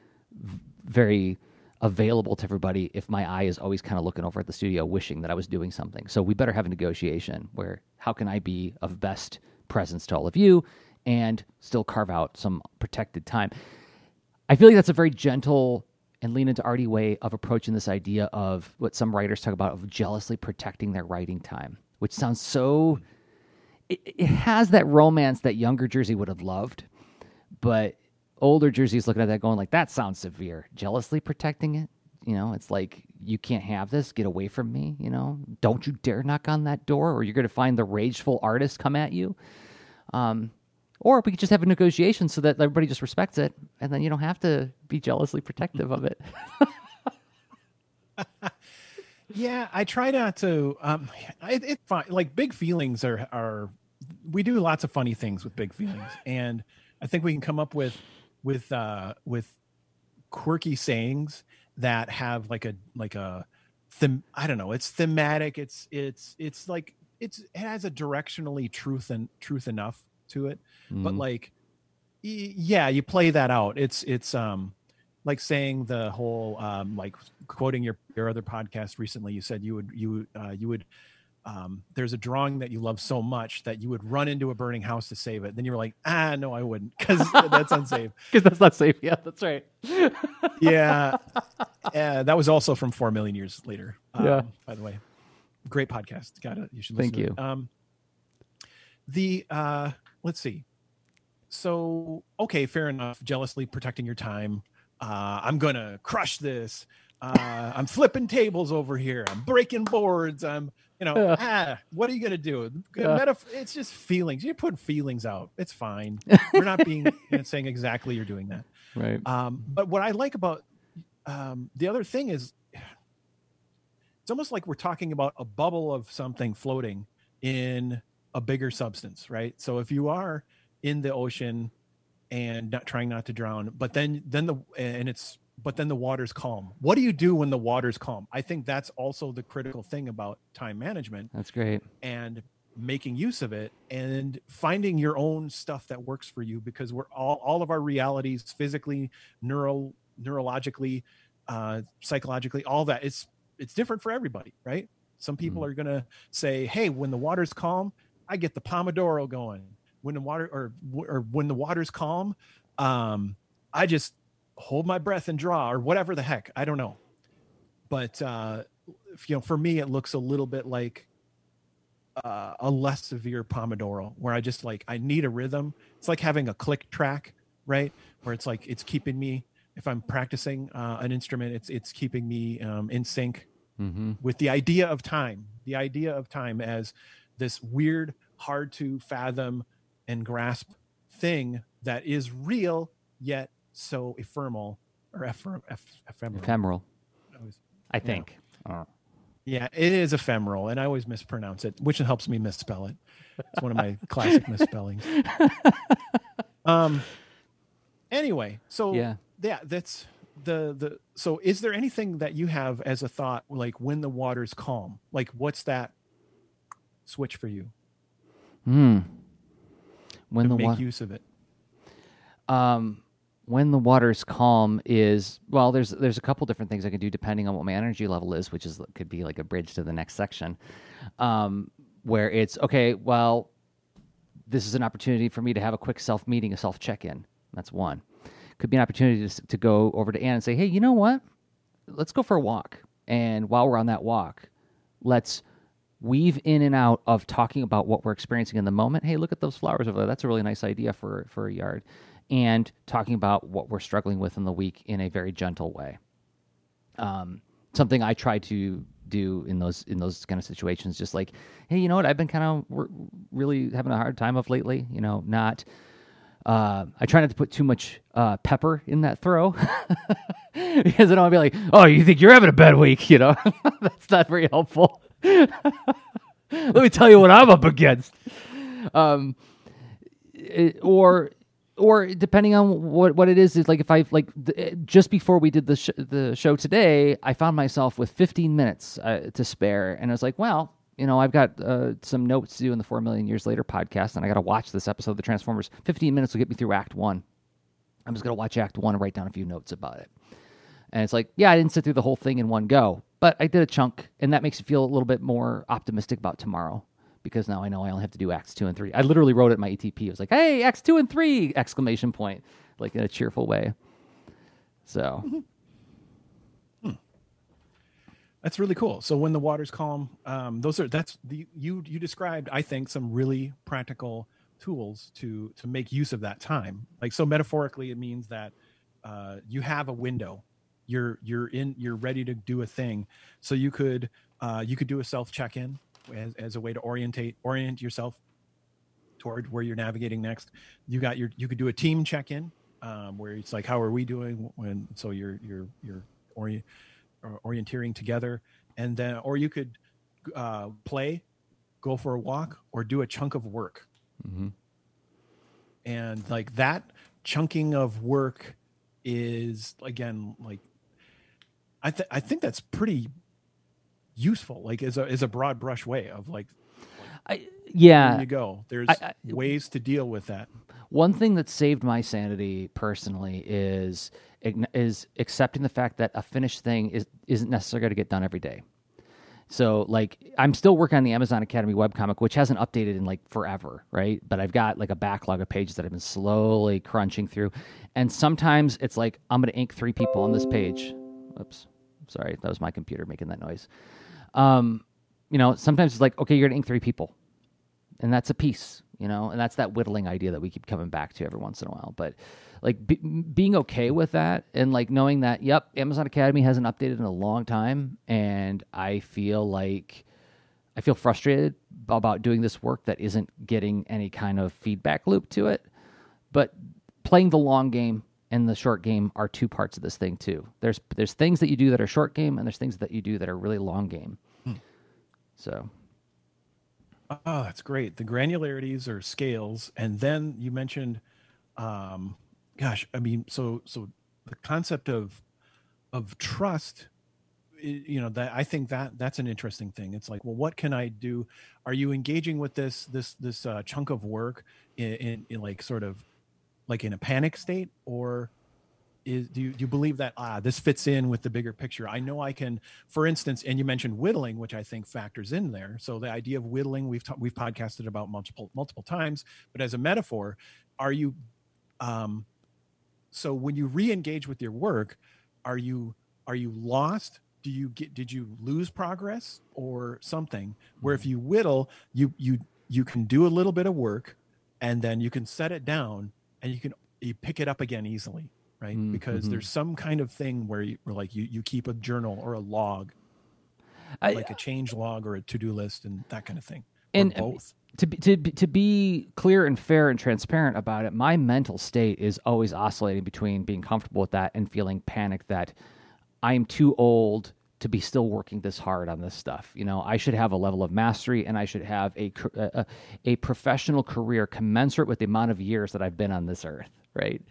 very available to everybody if my eye is always kind of looking over at the studio wishing that I was doing something. So we better have a negotiation where how can I be of best presence to all of you and still carve out some protected time. I feel like that's a very gentle and lean into arty way of approaching this idea of what some writers talk about of jealously protecting their writing time, which sounds so... It has that romance that younger Jersey would have loved, but... Older Jersey's looking at that going like, that sounds severe. Jealously protecting it? You know, it's like, you can't have this. Get away from me, you know? Don't you dare knock on that door or you're going to find the rageful artist come at you. Or we could just have a negotiation so that everybody just respects it, and then you don't have to be jealously protective of it. Yeah, I try not to. It's fine. Like, big feelings are... We do lots of funny things with big feelings, and I think we can come up with quirky sayings that have it's thematic. It has a directionally truth enough to it. Mm-hmm. But like, yeah, you play that out. It's like saying the whole, like quoting your other podcast recently, you said you would there's a drawing that you love so much that you would run into a burning house to save it. Then you were like, no, I wouldn't, because that's unsafe. Because that's not safe. Yeah, that's right. Yeah. That was also from 4 Million Years Later. Yeah. By the way, great podcast. You should listen to it. Thank you. Let's see. So, okay, fair enough. Jealously protecting your time. I'm going to crush this. I'm flipping tables over here. I'm breaking boards. What are you going to do? It's just feelings. You're putting feelings out. It's fine. We're not being saying exactly you're doing that. Right. But what I like about the other thing is it's almost like we're talking about a bubble of something floating in a bigger substance, right? So if you are in the ocean and not trying not to drown, but then the water's calm. What do you do when the water's calm? I think that's also the critical thing about time management. That's great. And making use of it and finding your own stuff that works for you, because we're all of our realities, physically, neurologically, psychologically, all that. It's different for everybody, right? Some people are going to say, hey, when the water's calm, I get the Pomodoro going. When the water or when the water's calm, I just hold my breath and draw, or whatever the heck. I don't know. But, for me, it looks a little bit like a less severe Pomodoro, where I just I need a rhythm. It's like having a click track, right? Where it's like, it's keeping me, if I'm practicing an instrument, it's keeping me in sync with the idea of time. The idea of time as this weird, hard to fathom and grasp thing that is real, yet so ephemeral, or ephemeral. Ephemeral. I think. Yeah, it is ephemeral, and I always mispronounce it, which helps me misspell it. It's one of my classic misspellings. Anyway, so yeah, that's the. So, is there anything that you have as a thought, like when the water's calm? Like, what's that switch for you? When to make use of it. When the water's calm is, well, there's a couple different things I can do depending on what my energy level is, which is could be like a bridge to the next section, where it's, okay, well, this is an opportunity for me to have a quick self-meeting, a self-check-in. That's one. Could be an opportunity to go over to Ann and say, hey, you know what? Let's go for a walk. And while we're on that walk, let's weave in and out of talking about what we're experiencing in the moment. Hey, look at those flowers over there. That's a really nice idea for a yard. And talking about what we're struggling with in the week in a very gentle way. Something I try to do in those kind of situations, just like, hey, you know what? I've been kind of really having a hard time of lately, you know, not... I try not to put too much pepper in that throw because I don't want to be like, oh, you think you're having a bad week, you know? That's not very helpful. Let me tell you what I'm up against. Or depending on what it is, like if I just before we did the show today, I found myself with 15 minutes to spare, and I was like, well, you know, I've got some notes to do in the 4 Million Years Later podcast, and I got to watch this episode of The Transformers. 15 minutes will get me through Act 1. I'm just going to watch Act 1 and write down a few notes about it. And it's like, yeah, I didn't sit through the whole thing in one go, but I did a chunk, and that makes you feel a little bit more optimistic about tomorrow because now I know I only have to do Acts 2 and 3. I literally wrote it in my ETP. It was like, hey, Acts 2 and 3! Exclamation point, like in a cheerful way. So... That's really cool. So when the water's calm, you described, I think, some really practical tools to make use of that time. Like, so metaphorically, it means that you have a window. You're ready to do a thing. So you could do a self check-in as a way to orient yourself toward where you're navigating next. You could do a team check-in where it's like, how are we doing? So you're orienteering together, and then, or you could play, go for a walk, or do a chunk of work. Mm-hmm. And like that chunking of work is, again, like I think that's pretty useful, like as a broad brush way of there you go. There's ways to deal with that. One thing that saved my sanity personally is accepting the fact that a finished thing isn't necessarily going to get done every day. So, like, I'm still working on the Amazon Academy webcomic, which hasn't updated in, like, forever, right? But I've got, like, a backlog of pages that I've been slowly crunching through. And sometimes it's like, I'm going to ink 3 people on this page. Oops. Sorry, that was my computer making that noise. You know, sometimes it's like, okay, you're going to ink 3 people. And that's a piece, you know? And that's that whittling idea that we keep coming back to every once in a while. But... like being okay with that and like knowing that, yep, Amazon Academy hasn't updated in a long time, and I feel frustrated about doing this work that isn't getting any kind of feedback loop to it. But playing the long game and the short game are two parts of this thing too. There's things that you do that are short game, and there's things that you do that are really long game. So. Oh, that's great. The granularities or scales, and then you mentioned. Gosh, I mean, so the concept of trust, you know, that I think that's an interesting thing. It's like, well, what can I do? Are you engaging with this chunk of work in like sort of like in a panic state, or do you believe that this fits in with the bigger picture? I know I can, for instance, and you mentioned whittling, which I think factors in there. So the idea of whittling, we've podcasted about multiple times, but as a metaphor, are you so when you re-engage with your work, are you lost? Did you lose progress or something? Where if you whittle, you can do a little bit of work, and then you can set it down, and you pick it up again easily, right? Mm-hmm. Because there's some kind of thing where you keep a journal or a log, like a change log or a to-do list and that kind of thing, and both. To be clear and fair and transparent about it, my mental state is always oscillating between being comfortable with that and feeling panic that I'm too old to be still working this hard on this stuff. You know, I should have a level of mastery, and I should have a professional career commensurate with the amount of years that I've been on this earth, right?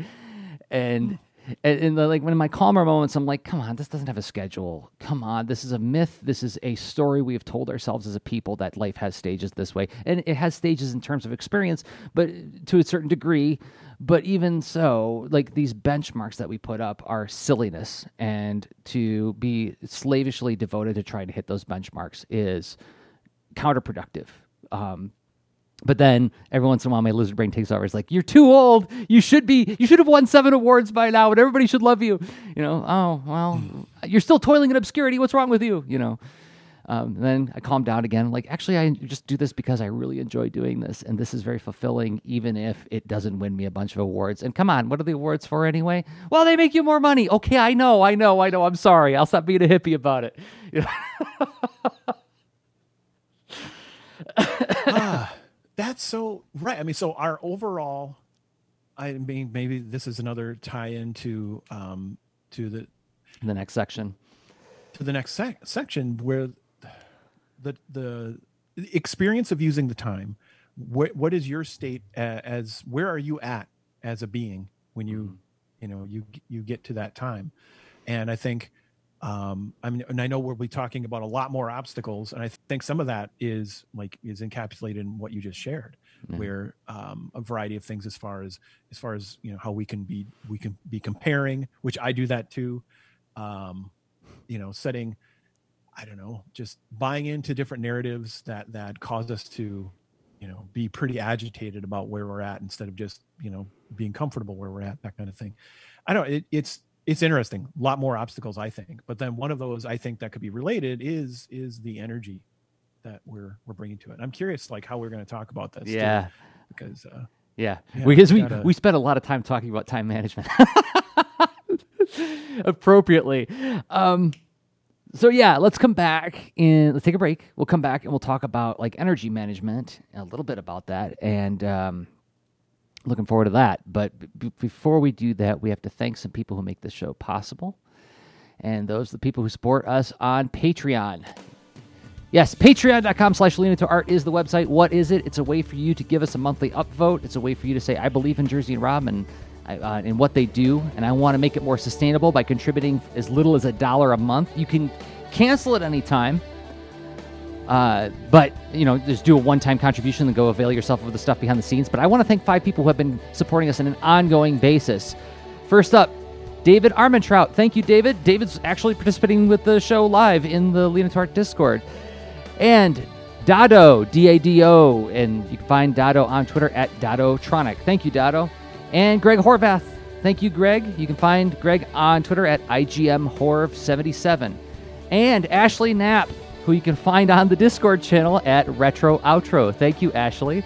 And like when in my calmer moments, I'm like, come on, this doesn't have a schedule. Come on, this is a myth. This is a story we have told ourselves as a people that life has stages this way. And it has stages in terms of experience, but to a certain degree. But even so, like these benchmarks that we put up are silliness. And to be slavishly devoted to trying to hit those benchmarks is counterproductive. But then every once in a while, my lizard brain takes over. It's like, you're too old. You should have won 7 awards by now, and everybody should love you. You know, oh, well, you're still toiling in obscurity. What's wrong with you? You know, Then I calmed down again. Like, actually, I just do this because I really enjoy doing this. And this is very fulfilling, even if it doesn't win me a bunch of awards. And come on, what are the awards for anyway? Well, they make you more money. Okay, I know. I'm sorry. I'll stop being a hippie about it. You know? That's so right. I mean, so our overall, I mean, maybe this is another tie-in to the next section where the experience of using the time. What is your state as? Where are you at as a being when you get to that time? And I think, I mean, and I know we'll be talking about a lot more obstacles, and I think some of that is encapsulated in what you just shared, where a variety of things as far as you know how we can be comparing, which I do that too. You know, setting, I don't know, just buying into different narratives that cause us to, you know, be pretty agitated about where we're at instead of just, you know, being comfortable where we're at, that kind of thing. I don't know. It's interesting. A lot more obstacles, I think. But then one of those I think that could be related is the energy that we're bringing to it. And I'm curious, like, how we're going to talk about this. Yeah. Too, because. We spent a lot of time talking about time management. Appropriately. So yeah, let's come back and let's take a break. We'll come back and we'll talk about like energy management and a little bit about that, and looking forward to that. But before we do that, we have to thank some people who make this show possible, and those are the people who support us on Patreon. Yes, patreon.com/LeanIntoArt is the website. What is it? It's a way for you to give us a monthly upvote. It's a way for you to say, I believe in Jersey and Rob and what they do, and I want to make it more sustainable by contributing as little as $1 a month. You can cancel at any time, but you know, just do a one-time contribution and go avail yourself of the stuff behind the scenes. But I want to thank 5 people who have been supporting us on an ongoing basis. First up, David Armentrout. Thank you, David. David's actually participating with the show live in the Lean Into Art Discord. And Dado, D-A-D-O, and you can find Dado on Twitter at Dadotronic. Thank you, Dado. And Greg Horvath. Thank you, Greg. You can find Greg on Twitter at IGMHorv77. And Ashley Knapp, who you can find on the Discord channel at Retro Outro. Thank you, Ashley.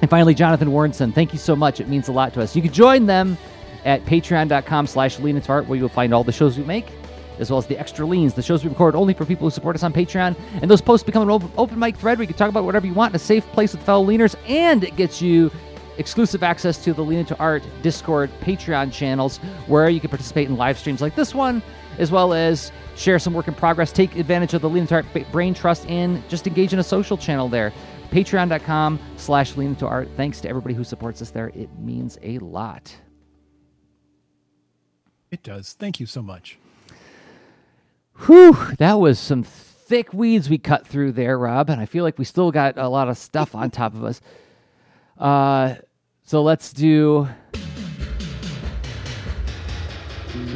And finally, Jonathan Warrenson. Thank you so much. It means a lot to us. You can join them at patreon.com/LeanIntoArt, where you'll find all the shows we make, as well as the extra leans, the shows we record only for people who support us on Patreon. And those posts become an open mic thread where you can talk about whatever you want in a safe place with fellow leaners, and it gets you exclusive access to the Lean Into Art Discord Patreon channels, where you can participate in live streams like this one, as well as share some work in progress, take advantage of the Lean Into Art Brain Trust, and just engage in a social channel there. Patreon.com/Lean Into Art. Thanks to everybody who supports us there. It means a lot. It does. Thank you so much. Whew, that was some thick weeds we cut through there, Rob, and I feel like we still got a lot of stuff on top of us. So let's do.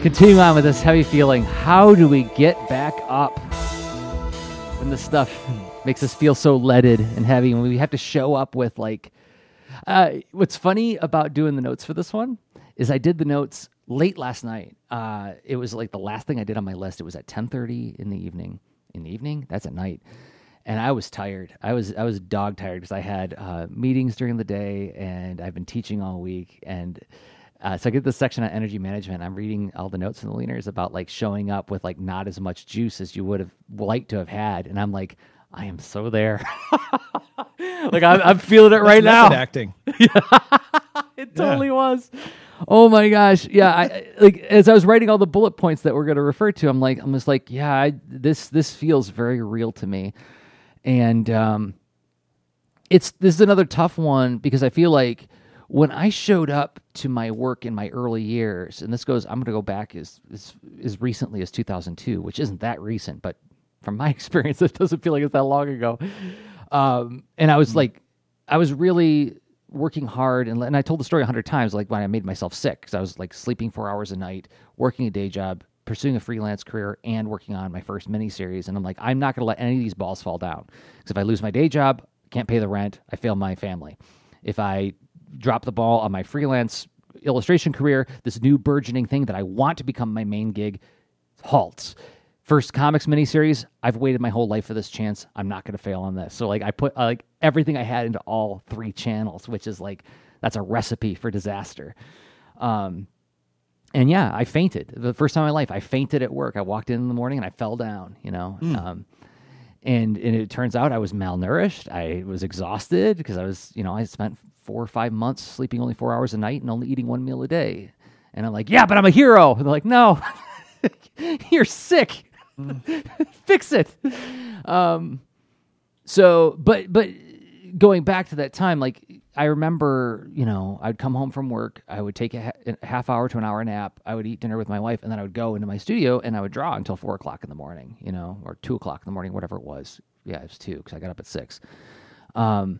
Continue on with this heavy feeling. How do we get back up when this stuff makes us feel so leaded and heavy? And we have to show up with like. What's funny about doing the notes for this one is I did the notes late last night. It was like the last thing I did on my list. It was at 10:30 in the evening. That's at night. And I was tired. I was dog tired because I had meetings during the day, and I've been teaching all week. And so I get this section on energy management. I'm reading all the notes from the leaners about like showing up with like not as much juice as you would have liked to have had. And I'm like, I am so there. Like I'm feeling it right now. Acting. It totally was. Oh my gosh. Yeah. As I was writing all the bullet points that we're going to refer to, I'm just like, yeah, this feels very real to me. And this is another tough one, because I feel like when I showed up to my work in my early years, and this goes, I'm going to go back as recently as 2002, which isn't that recent, but from my experience, it doesn't feel like it's that long ago. And I was like, I was really working hard, and I told the story 100 times, like when I made myself sick, because I was like sleeping 4 hours a night, working a day job, pursuing a freelance career, and working on my first miniseries. And I'm like, I'm not going to let any of these balls fall down. Because if I lose my day job, I can't pay the rent, I fail my family. If I drop the ball on my freelance illustration career, this new burgeoning thing that I want to become my main gig halts. First comics miniseries, I've waited my whole life for this chance. I'm not going to fail on this. So, like, I put like everything I had into all three channels, which is like, that's a recipe for disaster. And yeah, I fainted. The first time in my life, I fainted at work. I walked in the morning and I fell down, you know. And it turns out I was malnourished. I was exhausted because I was, you know, I spent 4 or 5 months sleeping only 4 hours a night and only eating one meal a day. And I'm like, yeah, but I'm a hero. And they're like, no, you're sick. Fix it. So, but going back to that time, like, I remember, you know, I'd come home from work, I would take a half hour to an hour nap, I would eat dinner with my wife, and then I would go into my studio and I would draw until 4 o'clock in the morning, you know, or 2 o'clock in the morning, whatever it was. Yeah, it was 2 because I got up at 6. And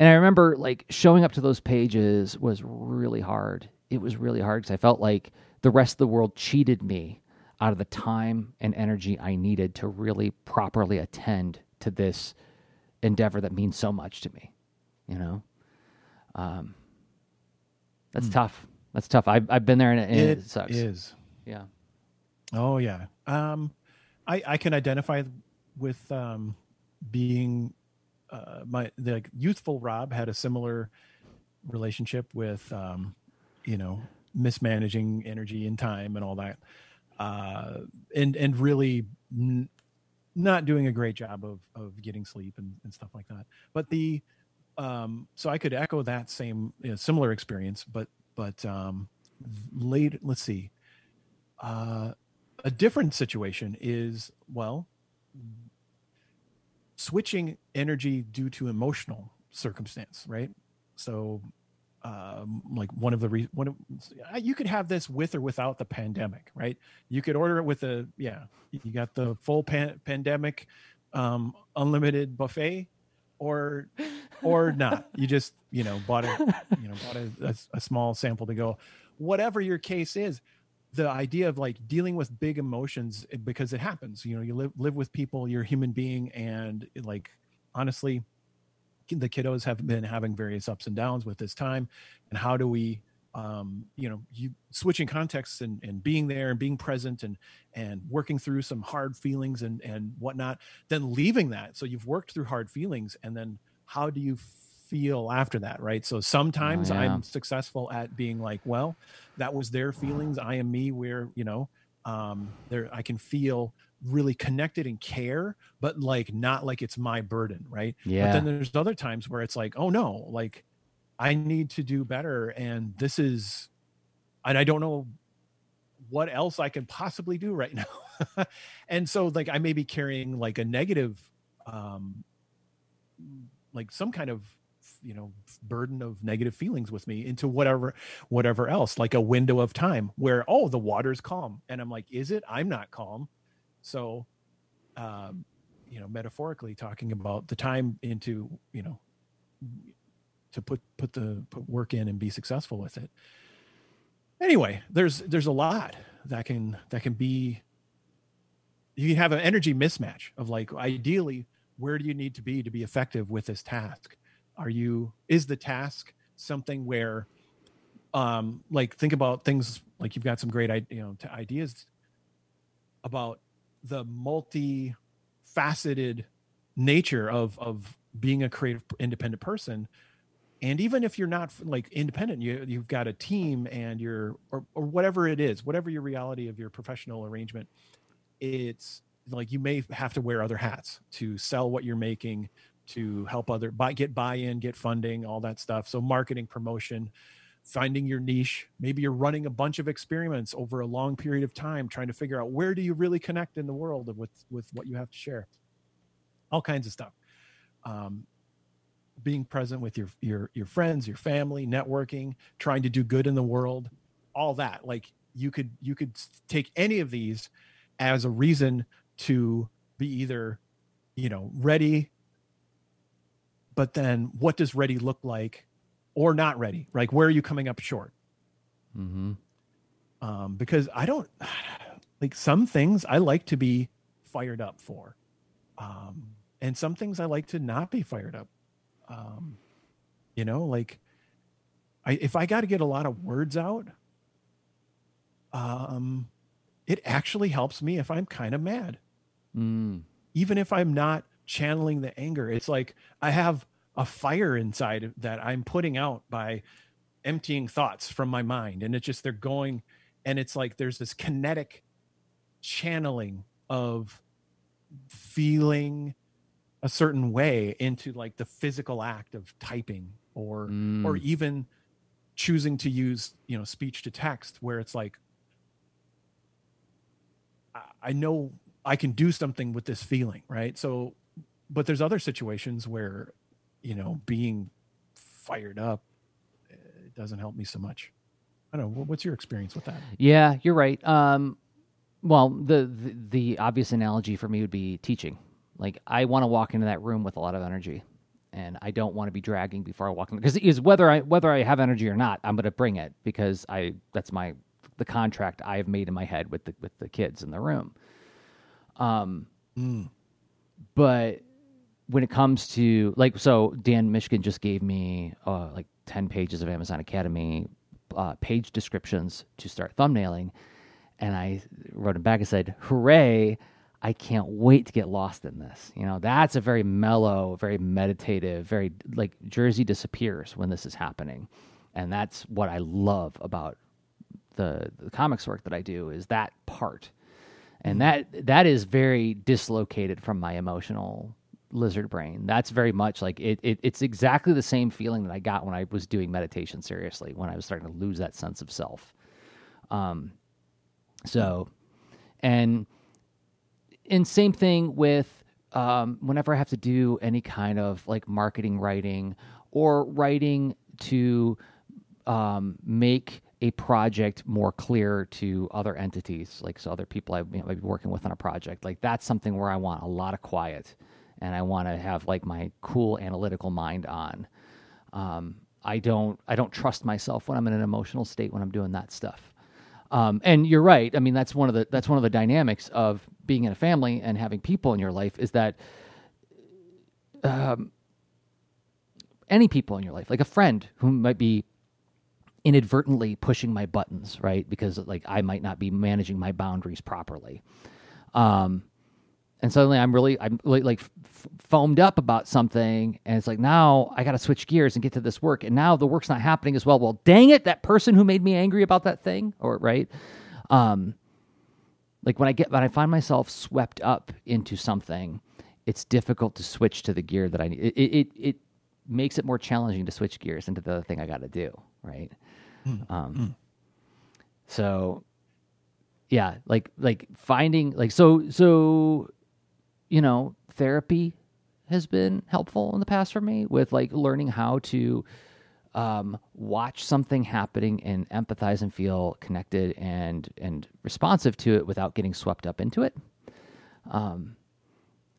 I remember, like, showing up to those pages was really hard. It was really hard because I felt like the rest of the world cheated me out of the time and energy I needed to really properly attend to this endeavor that means so much to me, you know? That's tough. That's tough. I've been there, and it sucks. Is. Yeah. Oh yeah. I can identify with, being, the youthful Rob had a similar relationship with, you know, mismanaging energy and time and all that. And really not doing a great job of getting sleep and stuff like that. But the, so I could echo that same, you know, similar experience, but late, let's see, a different situation is, well, switching energy due to emotional circumstance, right? So, like one of you could have this with or without the pandemic, right? You could order it with you got the full pandemic, unlimited buffet, or not. You just, you know, bought a small sample to go. Whatever your case is, the idea of like dealing with big emotions, because it happens, you know, you live with people, you're a human being. And like, honestly, the kiddos have been having various ups and downs with this time. And how do we, switching contexts and being there and being present and working through some hard feelings and whatnot, then leaving that. So you've worked through hard feelings, and then how do you feel after that? Right. So sometimes I'm successful at being like, well, that was their feelings. I am me, where, you know, I can feel really connected and care, but like, not like it's my burden. Right. Yeah. But then there's other times where it's like, oh no, like, I need to do better. And this is, and I don't know what else I can possibly do right now. And so like, I may be carrying like a negative, like some kind of, you know, burden of negative feelings with me into whatever else, like a window of time where, oh, the water's calm. And I'm like, is it? I'm not calm. So, you know, metaphorically talking about the time into, you know, to put work in and be successful with it. Anyway, there's a lot that can be, you can have an energy mismatch of like, ideally, where do you need to be effective with this task? Is the task something where, like, think about things like you've got some great, ideas about the multi-faceted nature of being a creative, independent person. And even if you're not like independent, you've got a team and you're, or whatever it is, whatever your reality of your professional arrangement, it's like you may have to wear other hats to sell what you're making, to help get buy-in, get funding, all that stuff. So marketing, promotion, finding your niche. Maybe you're running a bunch of experiments over a long period of time, trying to figure out where do you really connect in the world with what you have to share. All kinds of stuff. Being present with your friends, your family, networking, trying to do good in the world, all that. Like you could take any of these as a reason to be either, you know, ready, but then what does ready look like? Or not ready? Like, where are you coming up short? Mm-hmm. Because I don't like some things I like to be fired up for, and some things I like to not be fired up. You know, like if I got to get a lot of words out, it actually helps me if I'm kind of mad. Even if I'm not channeling the anger, it's like I have a fire inside that I'm putting out by emptying thoughts from my mind. And it's just, they're going, and it's like there's this kinetic channeling of feeling a certain way into like the physical act of typing or even choosing to use, you know, speech to text, where it's like, I know I can do something with this feeling, right? So, but there's other situations where, you know, being fired up, it doesn't help me so much. I don't know. What's your experience with that? Yeah, you're right. Well, the obvious analogy for me would be teaching. Like, I want to walk into that room with a lot of energy, and I don't want to be dragging before I walk in, because it is whether I have energy or not, I'm going to bring it, because that's the contract I have made in my head with the kids in the room. But when it comes to, like, so Dan Mishkin just gave me 10 pages of Amazon Academy page descriptions to start thumbnailing. And I wrote him back and said, hooray, I can't wait to get lost in this. You know, that's a very mellow, very meditative, very, like, Jersey disappears when this is happening. And that's what I love about the comics work that I do, is that part. And that is very dislocated from my emotional lizard brain. That's very much like it's exactly the same feeling that I got when I was doing meditation seriously, when I was starting to lose that sense of self. And same thing with whenever I have to do any kind of like marketing writing, or writing to make a project more clear to other entities, like, so other people I might be working with on a project. Like, that's something where I want a lot of quiet, and I want to have like my cool analytical mind on. I don't trust myself when I'm in an emotional state when I'm doing that stuff. And you're right. I mean, that's one of the dynamics of being in a family and having people in your life, is that any people in your life, like a friend who might be inadvertently pushing my buttons, right? Because like I might not be managing my boundaries properly. And suddenly I'm really foamed up about something, and it's like, now I got to switch gears and get to this work, and now the work's not happening as well. Well, dang it, that person who made me angry about that thing, or right? Like when I find myself swept up into something, it's difficult to switch to the gear that I need. It makes it more challenging to switch gears into the other thing I got to do, right? So. Yeah, like finding, like, so, you know, therapy has been helpful in the past for me with like learning how to watch something happening and empathize and feel connected and responsive to it without getting swept up into it.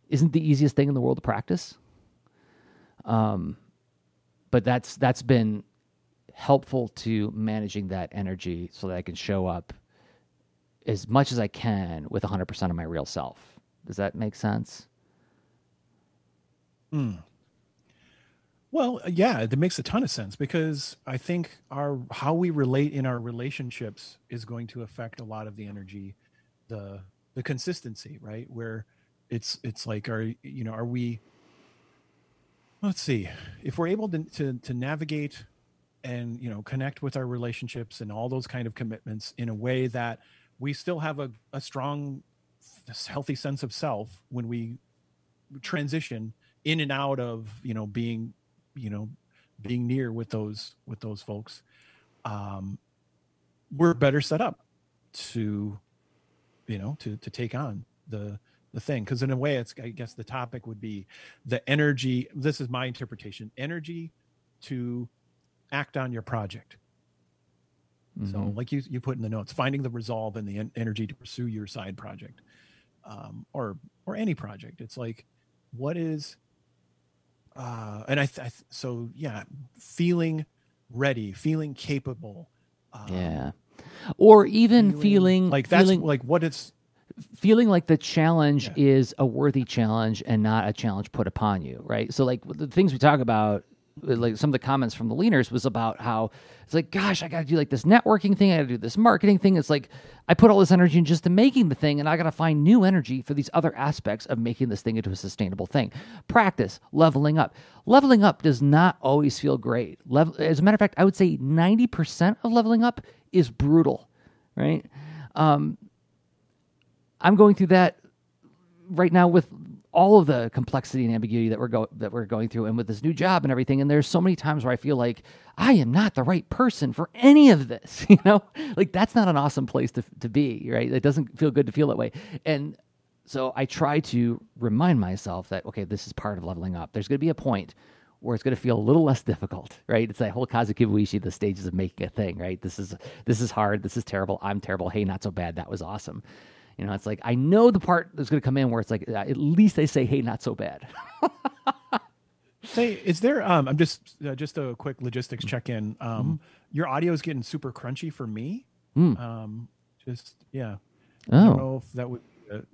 Isn't the easiest thing in the world to practice. But that's been helpful to managing that energy so that I can show up as much as I can with 100% of my real self. Does that make sense? Well, yeah, that makes a ton of sense, because I think how we relate in our relationships is going to affect a lot of the energy, the consistency, right? Where it's like, if we're able to navigate and, you know, connect with our relationships and all those kind of commitments in a way that we still have a strong, healthy sense of self when we transition in and out of, being near with those folks. We're better set up to take on the thing. 'Cause in a way, I guess the topic would be the energy. This is my interpretation: energy to act on your project. So like you put in the notes, finding the resolve and the energy to pursue your side project, or any project. It's like, what is, feeling ready, feeling capable. Or even feeling like feeling like the challenge is a worthy challenge and not a challenge put upon you. Right. So like the things we talk about like some of the comments from the leaners was about how it's like, gosh, I got to do like this networking thing. I got to do this marketing thing. It's like, I put all this energy in just the making the thing, and I got to find new energy for these other aspects of making this thing into a sustainable thing. Practice, leveling up. Leveling up does not always feel great. As a matter of fact, I would say 90% of leveling up is brutal, right? I'm going through that right now with all of the complexity and ambiguity that we're going through, and with this new job and everything. And there's so many times where I feel like I am not the right person for any of this, you know, like that's not an awesome place to be, right? It doesn't feel good to feel that way. And so I try to remind myself that, okay, this is part of leveling up. There's going to be a point where it's going to feel a little less difficult, right? It's that whole Kazu Kibuishi, the stages of making a thing, right? This is hard. This is terrible. I'm terrible. Hey, not so bad. That was awesome. You know, it's like, I know the part that's going to come in where it's like, at least they say, hey, not so bad. Say, is there, I'm just a quick logistics check-in. Your audio is getting super crunchy for me. Yeah. Oh. I don't know if that would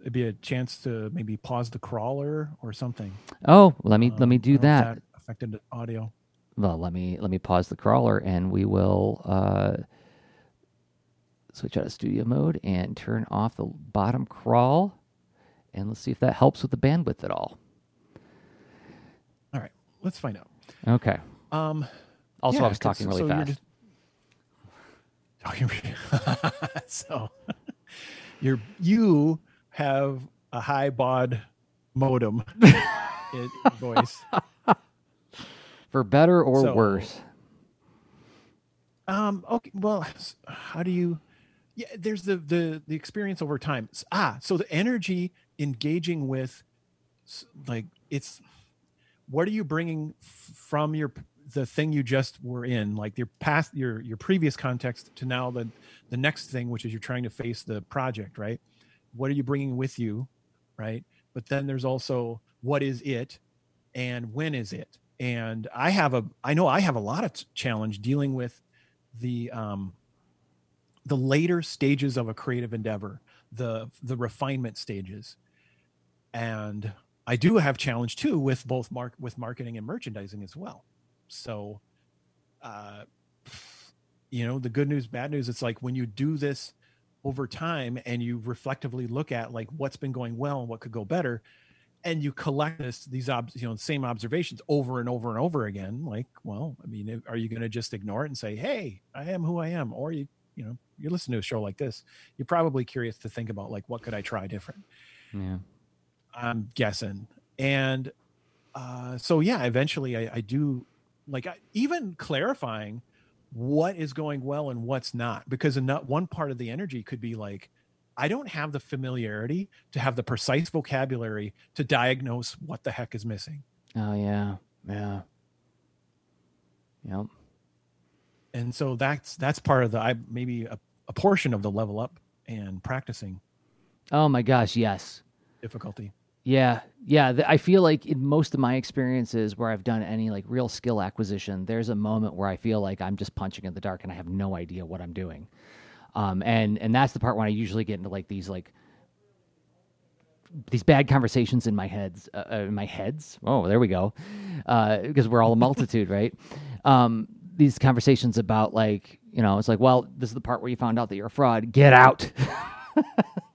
it'd be a chance to maybe pause the crawler or something. Oh, let me do that. That affected the audio. Well, let me pause the crawler, and we will, switch out of studio mode and turn off the bottom crawl, and let's see if that helps with the bandwidth at all. All right, let's find out. Okay. Also, yeah, I was talking really fast. So you have a high baud modem in voice, for better or worse. Okay. Well, how do you? Yeah, there's the experience over time. So the energy engaging with, like, it's, what are you bringing from the thing you just were in, like your past, your previous context, to now the next thing, which is you're trying to face the project, right? What are you bringing with you, right? But then there's also, what is it, and when is it? And I know I have a lot of challenge dealing with the later stages of a creative endeavor, the refinement stages. And I do have challenge too with both with marketing and merchandising as well. So, you know, the good news, bad news, it's like when you do this over time and you reflectively look at like what's been going well and what could go better, and you collect same observations over and over and over again, like, well, I mean, are you going to just ignore it and say, hey, I am who I am? Or you're listening to a show like this, you're probably curious to think about, like, what could I try different? Yeah. I'm guessing. And so, yeah, eventually I do, like, even clarifying what is going well and what's not, because one part of the energy could be like, I don't have the familiarity to have the precise vocabulary to diagnose what the heck is missing. Oh, yeah. Yeah. Yep. And so that's part of maybe a portion of the level up and practicing. Oh my gosh, yes. Difficulty. Yeah, yeah. I feel like in most of my experiences where I've done any like real skill acquisition, there's a moment where I feel like I'm just punching in the dark and I have no idea what I'm doing. And that's the part when I usually get into these bad conversations in my heads. Oh, there we go. Because we're all a multitude, right? These conversations about, like, you know, it's like, well, this is the part where you found out that you're a fraud. Get out.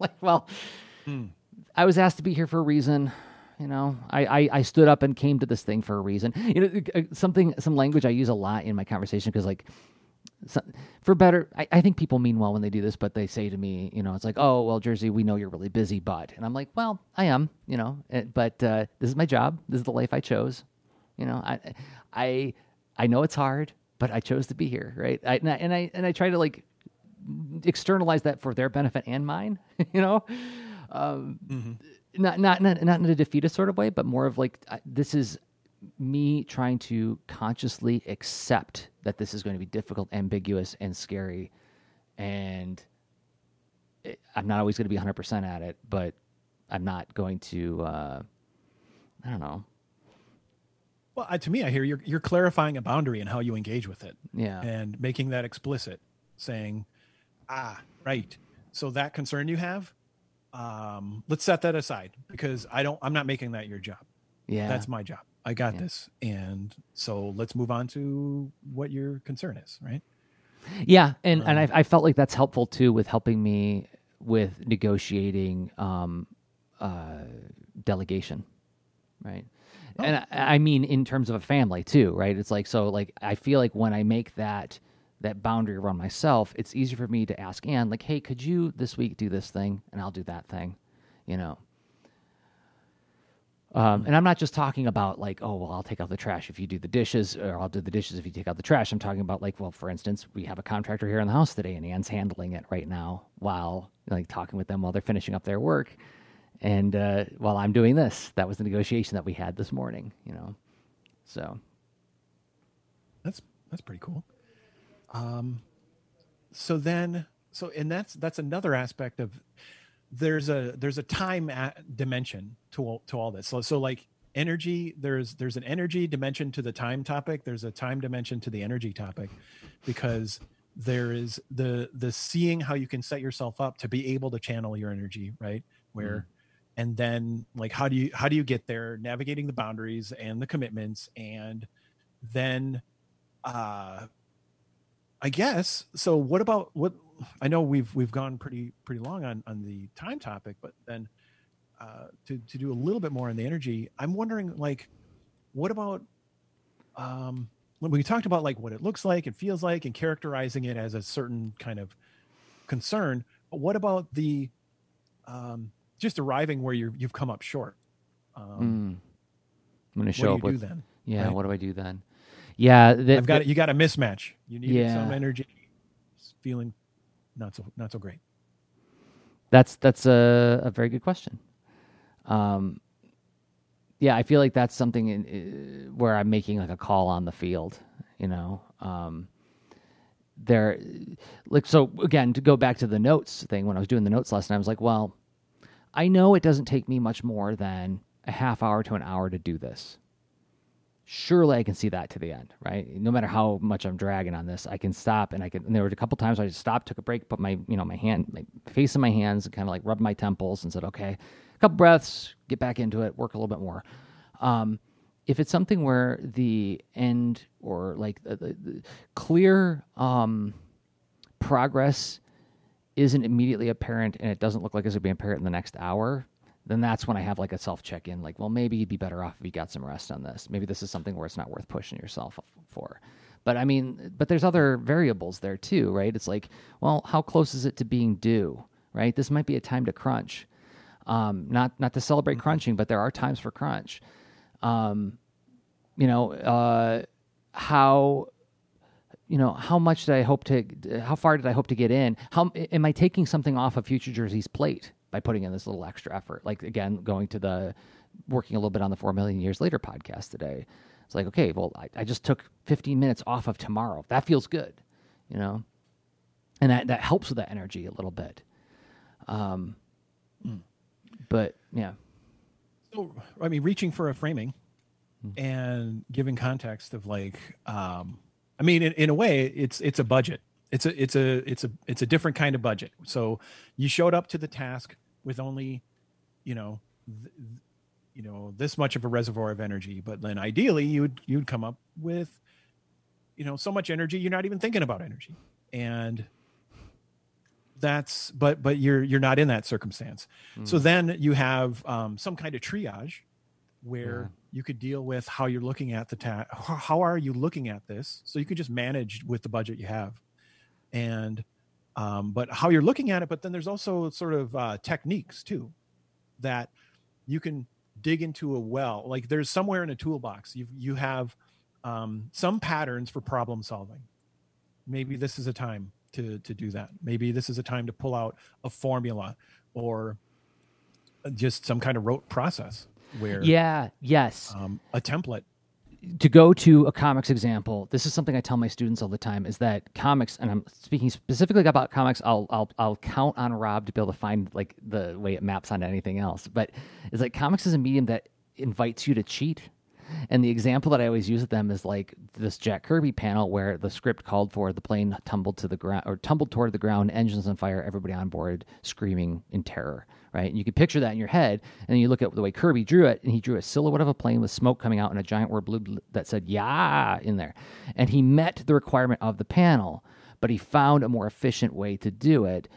Like, well, I was asked to be here for a reason. You know, I stood up and came to this thing for a reason. You know, some language I use a lot in my conversation, because, like, for better, I think people mean well when they do this, but they say to me, you know, it's like, oh, well, Jersey, we know you're really busy, but, and I'm like, well, I am, you know, but this is my job. This is the life I chose. You know, I know it's hard, but I chose to be here, right? And I try to, like, externalize that for their benefit and mine, you know, not in a defeatist sort of way, but more of like, this is me trying to consciously accept that this is going to be difficult, ambiguous, and scary, and I'm not always going to be 100% at it, but I'm not going to, I don't know. Well, to me, I hear you're clarifying a boundary in how you engage with it, yeah, and making that explicit, saying, right. So that concern you have, let's set that aside, because I'm not making that your job. Yeah, that's my job. I got this. And so let's move on to what your concern is, right? Yeah. And I felt like that's helpful too with helping me with negotiating delegation, right? Oh. And I mean, in terms of a family too, right? It's like, so like, I feel like when I make that boundary around myself, it's easier for me to ask Ann, like, hey, could you this week do this thing? And I'll do that thing, you know? And I'm not just talking about like, oh, well, I'll take out the trash if you do the dishes, or I'll do the dishes if you take out the trash. I'm talking about like, well, for instance, we have a contractor here in the house today and Ann's handling it right now while like talking with them while they're finishing up their work. And while I'm doing this, that was the negotiation that we had this morning, you know? So. That's pretty cool. So that's another aspect of, there's a time dimension to all this. So like energy, there's an energy dimension to the time topic. There's a time dimension to the energy topic, because there is the seeing how you can set yourself up to be able to channel your energy, right? Where, and then like, how do you get there, navigating the boundaries and the commitments, and then, I guess. So what I know we've gone pretty long on the time topic, but then to do a little bit more on the energy, I'm wondering like, what about when we talked about like what it looks like and feels like and characterizing it as a certain kind of concern, but what about the just arriving where you've come up short? I'm going to show up with then. Yeah, right? What do I do then? Yeah, you got a mismatch. You need some energy. Feeling not so great. That's a very good question. I feel like that's something where I'm making like a call on the field, you know. There, like, so again, to go back to the notes thing, when I was doing the notes last night, I was like, well, I know it doesn't take me much more than a half hour to an hour to do this. Surely I can see that to the end, right? No matter how much I'm dragging on this, I can stop and there were a couple times I just stopped, took a break, put my face in my hands and kind of like rubbed my temples and said, okay, a couple breaths, get back into it, work a little bit more. If it's something where the end or like the clear progress isn't immediately apparent and it doesn't look like it's going to be apparent in the next hour, then that's when I have like a self-check-in, like, well, maybe you'd be better off if you got some rest on this. Maybe this is something where it's not worth pushing yourself for. But I mean, but there's other variables there too, right? It's like, well, how close is it to being due, right? This might be a time to crunch. Not to celebrate crunching, but there are times for crunch. How far did I hope to get in? How am I taking something off of Future Jersey's plate by putting in this little extra effort? Like, again, going to working a little bit on the 4 Million Years Later podcast today. It's like, okay, well, I just took 15 minutes off of tomorrow. That feels good, you know? And that helps with that energy a little bit. But, yeah. So, I mean, reaching for a framing and giving context of like, I mean, in a way, it's a budget. It's a different kind of budget. So you showed up to the task with only, this much of a reservoir of energy, but then ideally you'd come up with, so much energy, you're not even thinking about energy. And that's, but you're not in that circumstance. Mm. So then you have some kind of triage where you could deal with how you're looking at the task. How are you looking at this? So you could just manage with the budget you have. And, but how you're looking at it, but then there's also sort of techniques too, that you can dig into a well, like there's somewhere in a toolbox, you have some patterns for problem solving. Maybe this is a time to do that. Maybe this is a time to pull out a formula or just some kind of rote process where, a template. To go to a comics example, this is something I tell my students all the time, is that comics, and I'm speaking specifically about comics, I'll count on Rob to be able to find like the way it maps onto anything else. But it's like comics is a medium that invites you to cheat. And the example that I always use with them is like this Jack Kirby panel where the script called for the plane tumbled to the ground or tumbled toward the ground, engines on fire, everybody on board screaming in terror, right? And you could picture that in your head. And you look at the way Kirby drew it, and he drew a silhouette of a plane with smoke coming out and a giant word blue that said, yeah, in there. And he met the requirement of the panel, but he found a more efficient way to do it.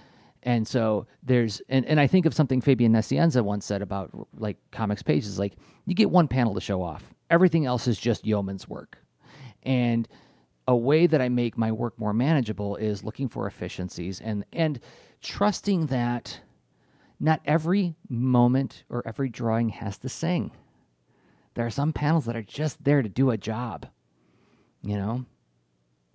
And so there's, and I think of something Fabian Nicieza once said about like comics pages, like you get one panel to show off. Everything else is just yeoman's work. And a way that I make my work more manageable is looking for efficiencies and trusting that not every moment or every drawing has to sing. There are some panels that are just there to do a job, you know?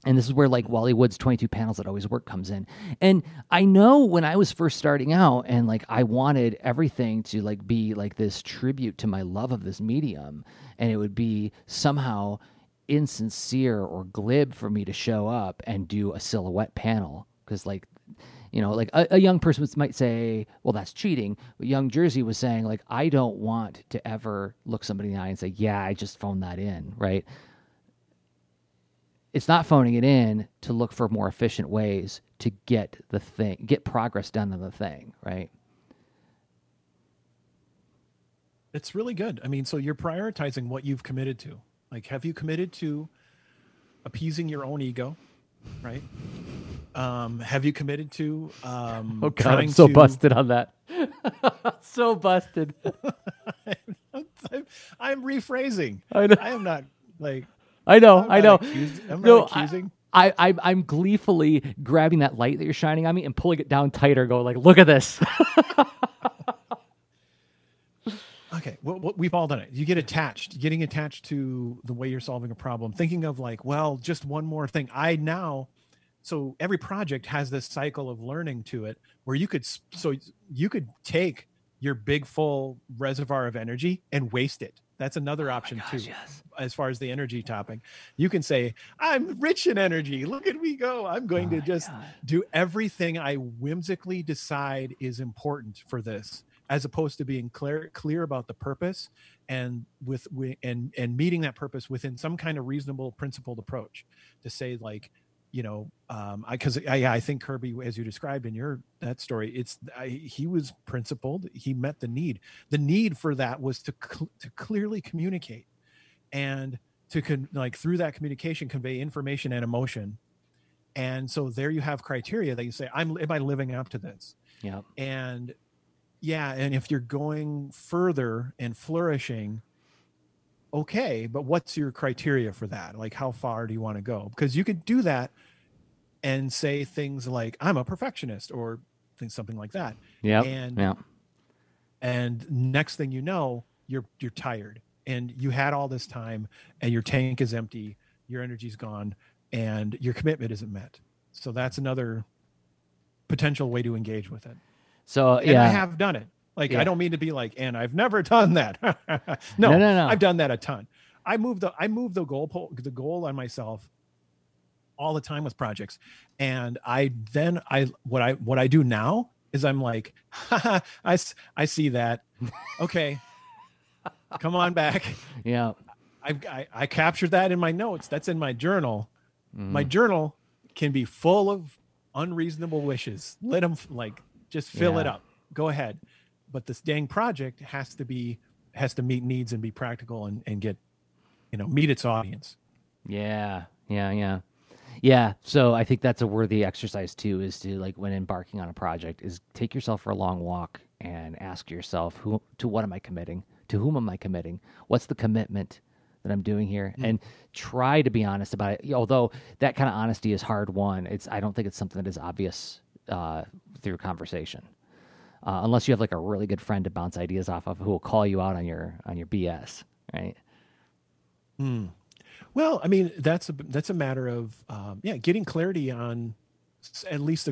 And this is where like Wally Wood's 22 panels that always work comes in. And I know when I was first starting out and like I wanted everything to like be like this tribute to my love of this medium, and it would be somehow insincere or glib for me to show up and do a silhouette panel because like, you know, like a young person might say, well, that's cheating. But young Jersey was saying like, I don't want to ever look somebody in the eye and say, yeah, I just phoned that in, right? It's not phoning it in to look for more efficient ways to get the thing, get progress done on the thing, right? It's really good. I mean, so you're prioritizing what you've committed to. Like, have you committed to appeasing your own ego, right? Have you committed to oh God, I'm so busted on that. So busted. I'm rephrasing. I am not like... I know. I'm not accusing. I'm gleefully grabbing that light that you're shining on me and pulling it down tighter, going like, look at this. Okay. Well, we've all done it. You get attached, getting attached to the way you're solving a problem, thinking of like, well, just one more thing. So every project has this cycle of learning to it where you could take your big full reservoir of energy and waste it. That's another option too. Yes. As far as the energy topping, you can say, I'm rich in energy. Look at me go. I'm going to just do everything I whimsically decide is important for this, as opposed to being clear about the purpose and and meeting that purpose within some kind of reasonable principled approach to say like, you know, I think Kirby, as you described in that story, he was principled. He met the need. The need for that was to clearly communicate, and to through that communication convey information and emotion. And so there you have criteria that you say, am I living up to this? Yeah. And yeah, and if you're going further and flourishing. Okay, but what's your criteria for that? Like, how far do you want to go? Because you could do that and say things like, I'm a perfectionist or something like that. Yeah. And next thing you know, you're tired and you had all this time and your tank is empty, your energy's gone, and your commitment isn't met. So that's another potential way to engage with it. So and yeah, I have done it. Like, yeah. I don't mean to be like, and I've never done that. No. I've done that a ton. I move the goal on myself all the time with projects. And what I do now is I'm like, I see that. Okay. Come on back. Yeah. I captured that in my notes. That's in my journal. Mm. My journal can be full of unreasonable wishes. Let them just fill it up. Go ahead. But this dang project has to meet needs and be practical and get, you know, meet its audience. Yeah. So I think that's a worthy exercise too, is to like when embarking on a project is take yourself for a long walk and ask yourself what am I committing? To whom am I committing? What's the commitment that I'm doing here? Mm-hmm. And try to be honest about it. Although that kind of honesty is hard won. I don't think it's something that is obvious through conversation. Unless you have like a really good friend to bounce ideas off of, who will call you out on your BS, right? Mm. Well, I mean that's a matter of getting clarity on at least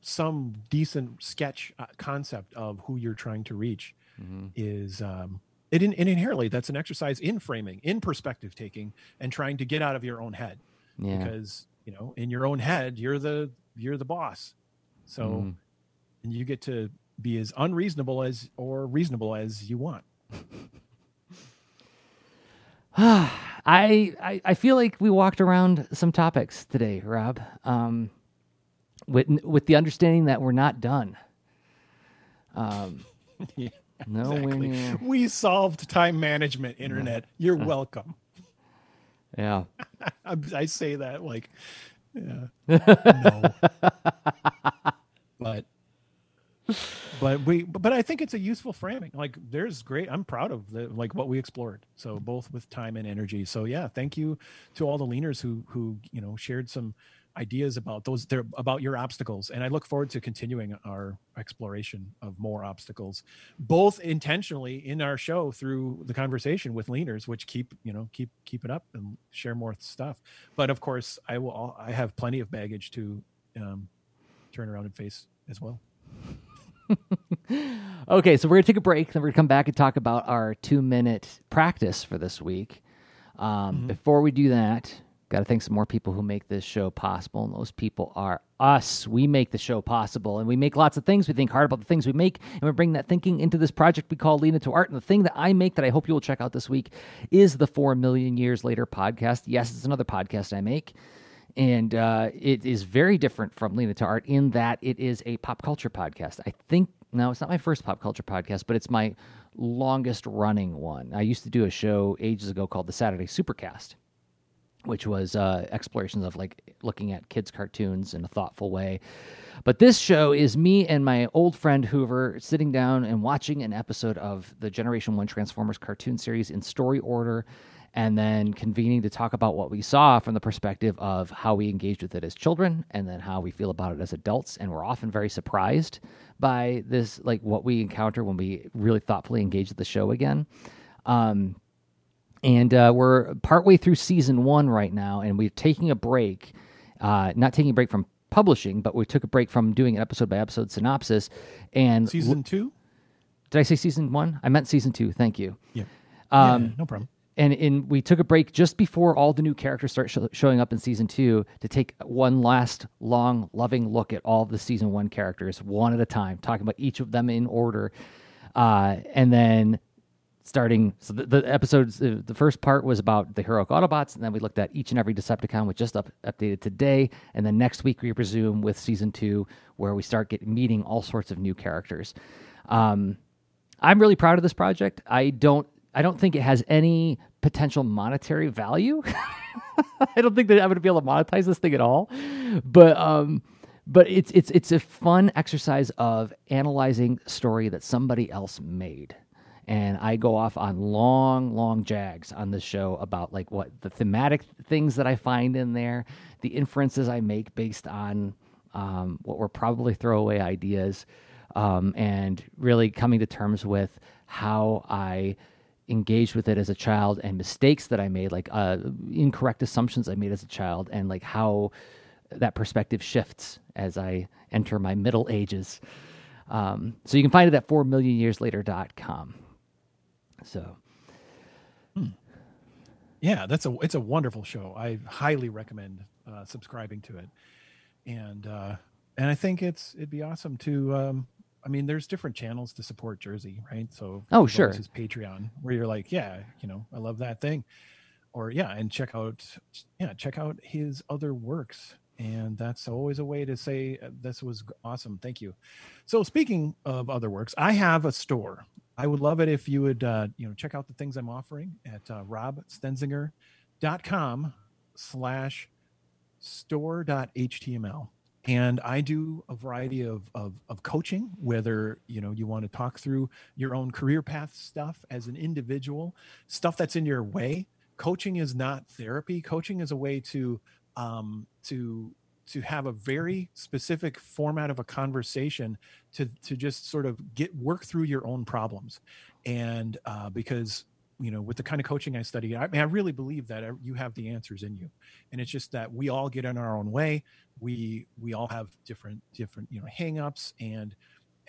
some decent sketch concept of who you're trying to reach. Mm-hmm. Is inherently that's an exercise in framing, in perspective taking, and trying to get out of your own head, because you know in your own head you're the boss, so. Mm. And you get to be as unreasonable as or reasonable as you want. I feel like we walked around some topics today, Rob, with the understanding that we're not done. Yeah, no, exactly. We solved time management, internet. Yeah. You're welcome. Yeah. I say that like, yeah, no. But I think it's a useful framing. Like, there's great. I'm proud of what we explored. So both with time and energy. So yeah, thank you to all the leaners who shared some ideas about about your obstacles. And I look forward to continuing our exploration of more obstacles, both intentionally in our show through the conversation with leaners, which keep it up and share more stuff. But of course, I have plenty of baggage to turn around and face as well. Okay, so we're going to take a break. Then we're going to come back and talk about our 2-minute practice for this week. Before we do that, got to thank some more people who make this show possible, and those people are us. We make the show possible, and we make lots of things. We think hard about the things we make, and we bring that thinking into this project we call Lean Into Art. And the thing that I make that I hope you will check out this week is the 4 Million Years Later podcast. Yes, it's another podcast I make. And it is very different from Lean Into Art in that it is a pop culture podcast. It's not my first pop culture podcast, but it's my longest running one. I used to do a show ages ago called the Saturday Supercast, which was explorations of looking at kids' cartoons in a thoughtful way. But this show is me and my old friend Hoover sitting down and watching an episode of the Generation 1 Transformers cartoon series in story order, and then convening to talk about what we saw from the perspective of how we engaged with it as children and then how we feel about it as adults. And we're often very surprised by this, what we encounter when we really thoughtfully engage with the show again. And we're partway through season 1 right now, and we're taking a break, not taking a break from publishing, but we took a break from doing an episode-by-episode synopsis. And season 2? Did I say season 1? I meant season 2. Thank you. Yeah, no problem. And we took a break just before all the new characters start showing up in season 2 to take one last long, loving look at all the season 1 characters, one at a time, talking about each of them in order. And then starting, so the episodes, the first part was about the heroic Autobots, and then we looked at each and every Decepticon, which just updated today. And then next week we resume with season 2, where we start meeting all sorts of new characters. I'm really proud of this project. I don't think it has any potential monetary value. I don't think that I'm going to be able to monetize this thing at all. But it's a fun exercise of analyzing story that somebody else made. And I go off on long, long jags on this show about what the thematic things that I find in there, the inferences I make based on what were probably throwaway ideas, and really coming to terms with how I engaged with it as a child and mistakes that I made, incorrect assumptions I made as a child, and how that perspective shifts as I enter my middle ages. So you can find it at 4millionyearslater.com. So. Yeah, it's a wonderful show. I highly recommend subscribing to it. And I think it'd be awesome to, there's different channels to support Jersey, right? So sure. This is Patreon, where you're I love that thing. Or and check out his other works. And that's always a way to say, this was awesome. Thank you. So speaking of other works, I have a store. I would love it if you would, check out the things I'm offering at robstenzinger.com/store.html. And I do a variety of coaching, whether, you want to talk through your own career path stuff as an individual, stuff that's in your way. Coaching is not therapy. Coaching is a way to have a very specific format of a conversation to just sort of work through your own problems. And because with the kind of coaching I study, I really believe that you have the answers in you, and it's just that we all get in our own way. We all have different hang-ups and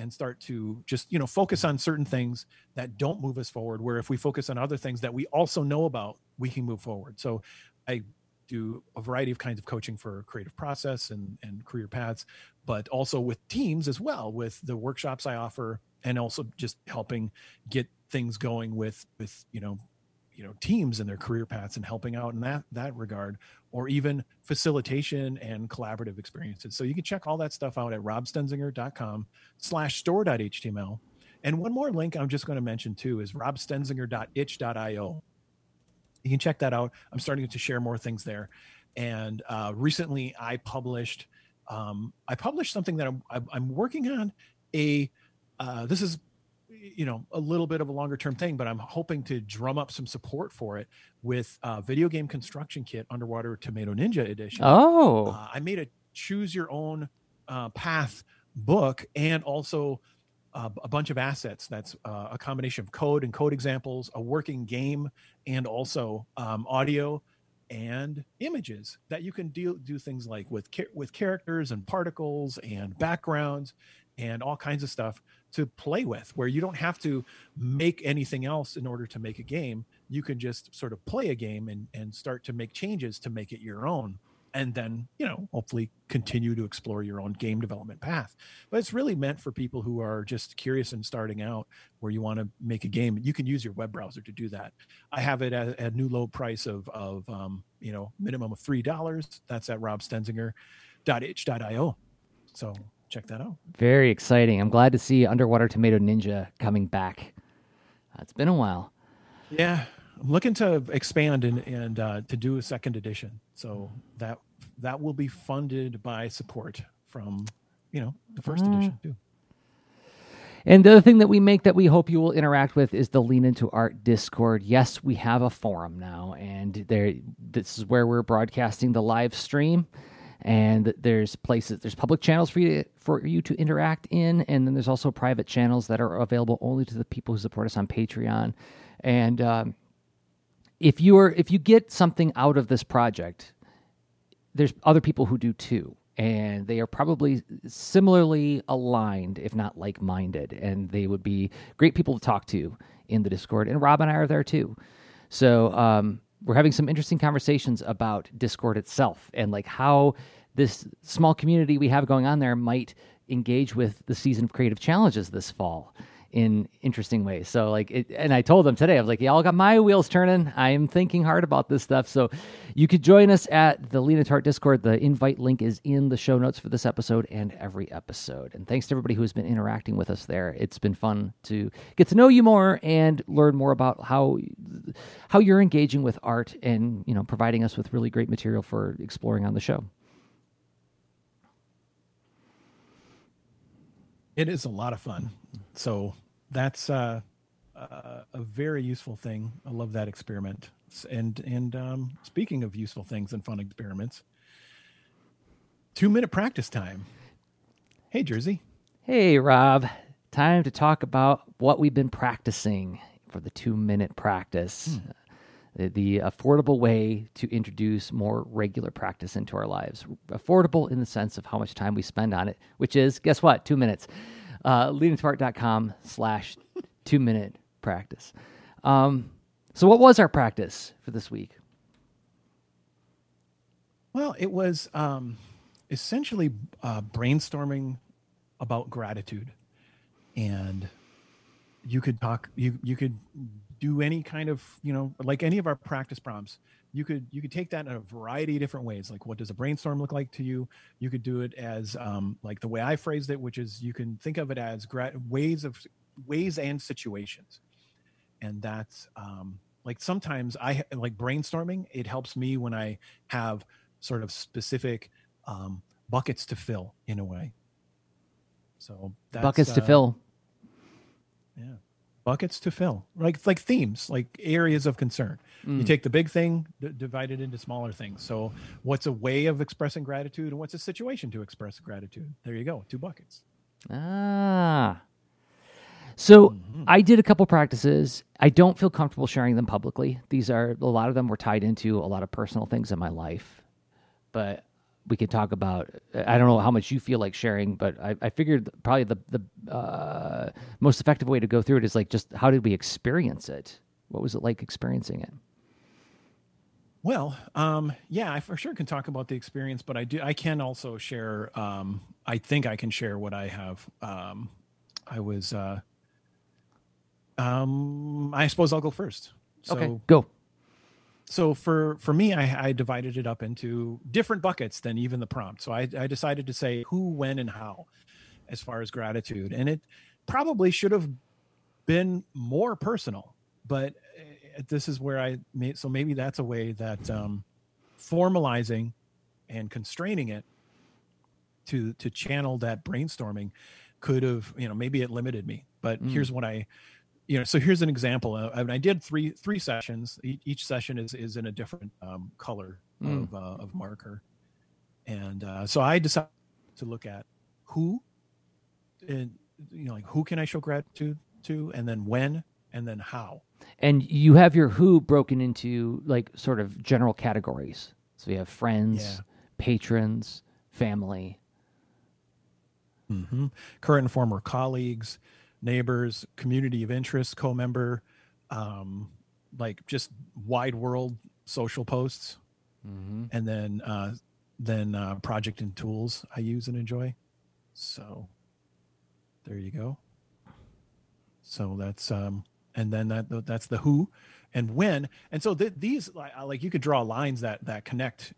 start to just focus on certain things that don't move us forward, where if we focus on other things that we also know about, we can move forward. So I do a variety of kinds of coaching for creative process and career paths, but also with teams as well, with the workshops I offer, and also just helping get things going with teams and their career paths and helping out in that regard, or even facilitation and collaborative experiences. So you can check all that stuff out at robstenzinger.com/store.html. And one more link I'm just going to mention too is robstenzinger.itch.io. You can check that out. I'm starting to share more things there. And recently I published something that I'm working on. This is a little bit of a longer term thing, but I'm hoping to drum up some support for it with video game construction kit, Underwater Tomato Ninja edition. Oh, I made a choose your own path book, and also a bunch of assets. That's a combination of code and code examples, a working game, and also audio and images that you can do things like with characters and particles and backgrounds and all kinds of stuff to play with, where you don't have to make anything else in order to make a game. You can just sort of play a game and start to make changes to make it your own. And then, hopefully continue to explore your own game development path. But it's really meant for people who are just curious and starting out, where you want to make a game. You can use your web browser to do that. I have it at a new low price of minimum of $3. That's at robstenzinger.itch.io. So check that out. Very exciting. I'm glad to see Underwater Tomato Ninja coming back. It's been a while. Yeah, I'm looking to expand and to do a second edition. So that will be funded by support from the first edition too. And the other thing that we make that we hope you will interact with is the Lean Into Art Discord. Yes, we have a forum now, and this is where we're broadcasting the live stream. And there's public channels for you to interact in, and then there's also private channels that are available only to the people who support us on Patreon. And if you get something out of this project, there's other people who do too, and they are probably similarly aligned, if not like-minded, and they would be great people to talk to in the Discord. And Rob and I are there too, so. We're having some interesting conversations about Discord itself and like how this small community we have going on there might engage with the season of creative challenges this fall in interesting ways. So and I told them today, I was like, y'all got my wheels turning. I am thinking hard about this stuff. So you could join us at the Lean Into Art Discord. The invite link is in the show notes for this episode and every episode. And thanks to everybody who has been interacting with us there. It's been fun to get to know you more and learn more about how you're engaging with art and, providing us with really great material for exploring on the show. It is a lot of fun. So that's a very useful thing. I love that experiment. And speaking of useful things and fun experiments, 2-minute practice time. Hey, Jersey. Hey, Rob. Time to talk about what we've been practicing for the 2-minute practice, the affordable way to introduce more regular practice into our lives. Affordable in the sense of how much time we spend on it, which is, guess what, 2 minutes. leadingtoart.com/2-minute practice. So what was our practice for this week? Well, it was essentially brainstorming about gratitude. And you could do any kind of, like any of our practice prompts. You could take that in a variety of different ways. Like, what does a brainstorm look like to you? You could do it as like the way I phrased it, which is you can think of it as ways and situations. And that's like sometimes I like brainstorming. It helps me when I have sort of specific buckets to fill in a way. So that's, buckets to fill. Yeah. Buckets to fill, like themes, like areas of concern. You take the big thing, divide it into smaller things. So what's a way of expressing gratitude, and what's a situation to express gratitude? There you go, 2 buckets. So I did a couple practices. I don't feel comfortable sharing them publicly. A lot of them were tied into a lot of personal things in my life, but we could talk about, I don't know how much you feel like sharing, but I figured probably the most effective way to go through it is like, just how did we experience it? What was it like experiencing it? Well, yeah, I for sure can talk about the experience, but I can also share, I think I can share what I have. I suppose I'll go first. So, okay, go. So for me, I divided it up into different buckets than even the prompt. So I decided to say who, when, and how as far as gratitude. And it probably should have been more personal, but this is where I made, so maybe that's a way that formalizing and constraining it to channel that brainstorming could have, you know, maybe it limited me, but here's what I, you know, so here's an example. I did three sessions. Each session is in a different color of marker. And so I decided to look at who, and, you know, like who can I show gratitude to, and then when, and then how. And you have your who broken into like sort of general categories. So you have friends, patrons, family. Mm-hmm. Current and former colleagues, neighbors, community of interest, co-member, like just wide world social posts. Mm-hmm. And then project and tools I use and enjoy. So there you go. So that's... and then that's the who and when. And so these, like you could draw lines that connect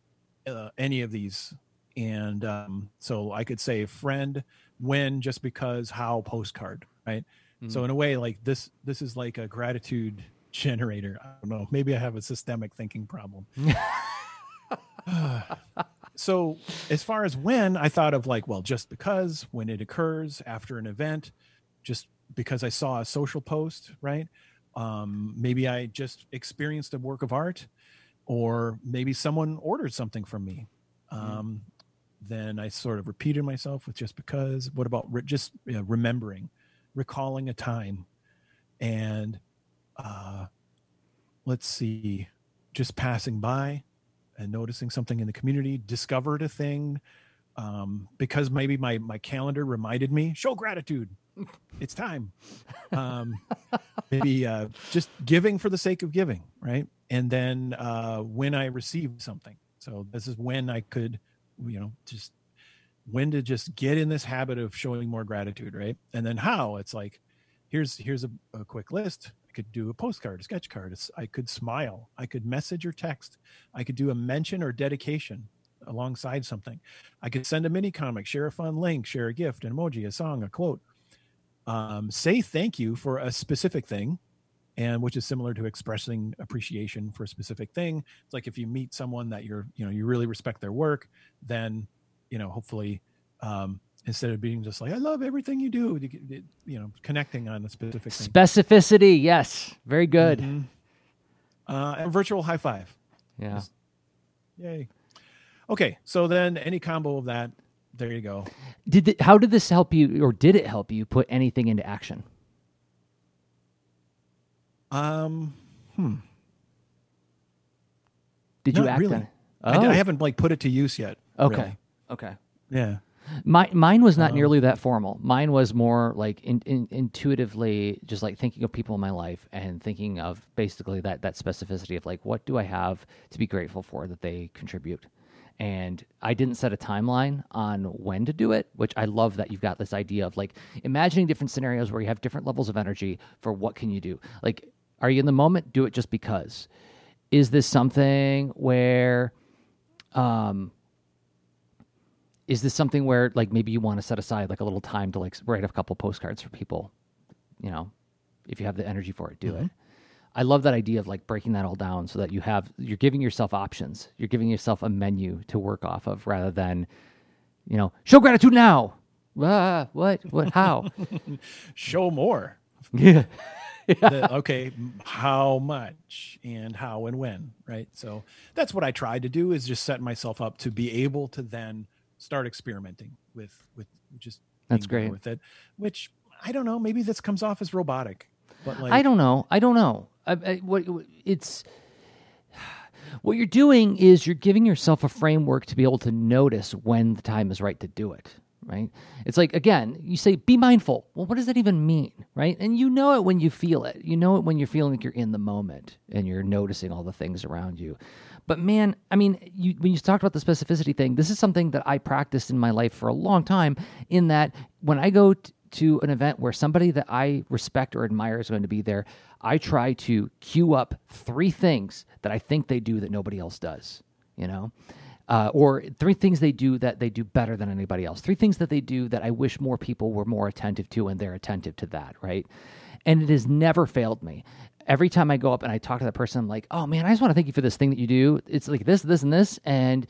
any of these. And so I could say friend, when, just because, how, postcard, right? Mm-hmm. So in a way, like this is like a gratitude generator. I don't know. Maybe I have a systemic thinking problem. So as far as when, I thought of like, well, just because, when it occurs, after an event, just because I saw a social post, right? Maybe I just experienced a work of art, or maybe someone ordered something from me. Then I sort of repeated myself with just because. What about just remembering, recalling a time? And let's see, just passing by and noticing something in the community, discovered a thing, because maybe my calendar reminded me, show gratitude. It's time. Maybe just giving for the sake of giving, right? And then when I received something. So this is when I could, you know, just when to just get in this habit of showing more gratitude, right? And then how, it's like, here's a quick list. I could do a postcard, a sketch card. I could smile. I could message or text. I could do a mention or dedication alongside something. I could send a mini comic, share a fun link, share a gift, an emoji, a song, a quote. Say thank you for a specific thing, and which is similar to expressing appreciation for a specific thing. It's like if you meet someone that you really respect their work, then, you know, hopefully instead of being just like, I love everything you do, you know, connecting on a specific thing. Specificity, yes. Very good. Mm-hmm. A virtual high five. Yeah. Just, yay. Okay, so then any combo of that, there you go. How did this help you, or did it help you put anything into action? Did you act really on it? Oh. I haven't like put it to use yet. Okay. Really. Okay. Yeah. Mine was not nearly that formal. Mine was more like intuitively just like thinking of people in my life and thinking of basically that specificity of like, what do I have to be grateful for that they contribute? And I didn't set a timeline on when to do it, which I love that you've got this idea of like imagining different scenarios where you have different levels of energy for what can you do. Like, are you in the moment? Do it just because. Is this something where, like maybe you want to set aside like a little time to like write a couple postcards for people, you know, if you have the energy for it, do it. I love that idea of like breaking that all down so that you're giving yourself options. You're giving yourself a menu to work off of rather than, you know, show gratitude now. What, how? Show more. Yeah. Okay. How much and how and when, right? So that's what I tried to do, is just set myself up to be able to then start experimenting with just that's great with it, which I don't know, maybe this comes off as robotic, but like, I don't know. What you're doing is you're giving yourself a framework to be able to notice when the time is right to do it, right? It's like, again, you say, be mindful. Well, what does that even mean, right? And you know it when you feel it. You know it when you're feeling like you're in the moment and you're noticing all the things around you. But man, I mean, when you talked about the specificity thing, this is something that I practiced in my life for a long time, in that when I go to an event where somebody that I respect or admire is going to be there, I try to queue up three things that I think they do that nobody else does, you know? Or three things they do that they do better than anybody else. Three things that they do that I wish more people were more attentive to, and they're attentive to that, right? And it has never failed me. Every time I go up and I talk to that person, I'm like, oh man, I just want to thank you for this thing that you do. It's like this, this, and this. And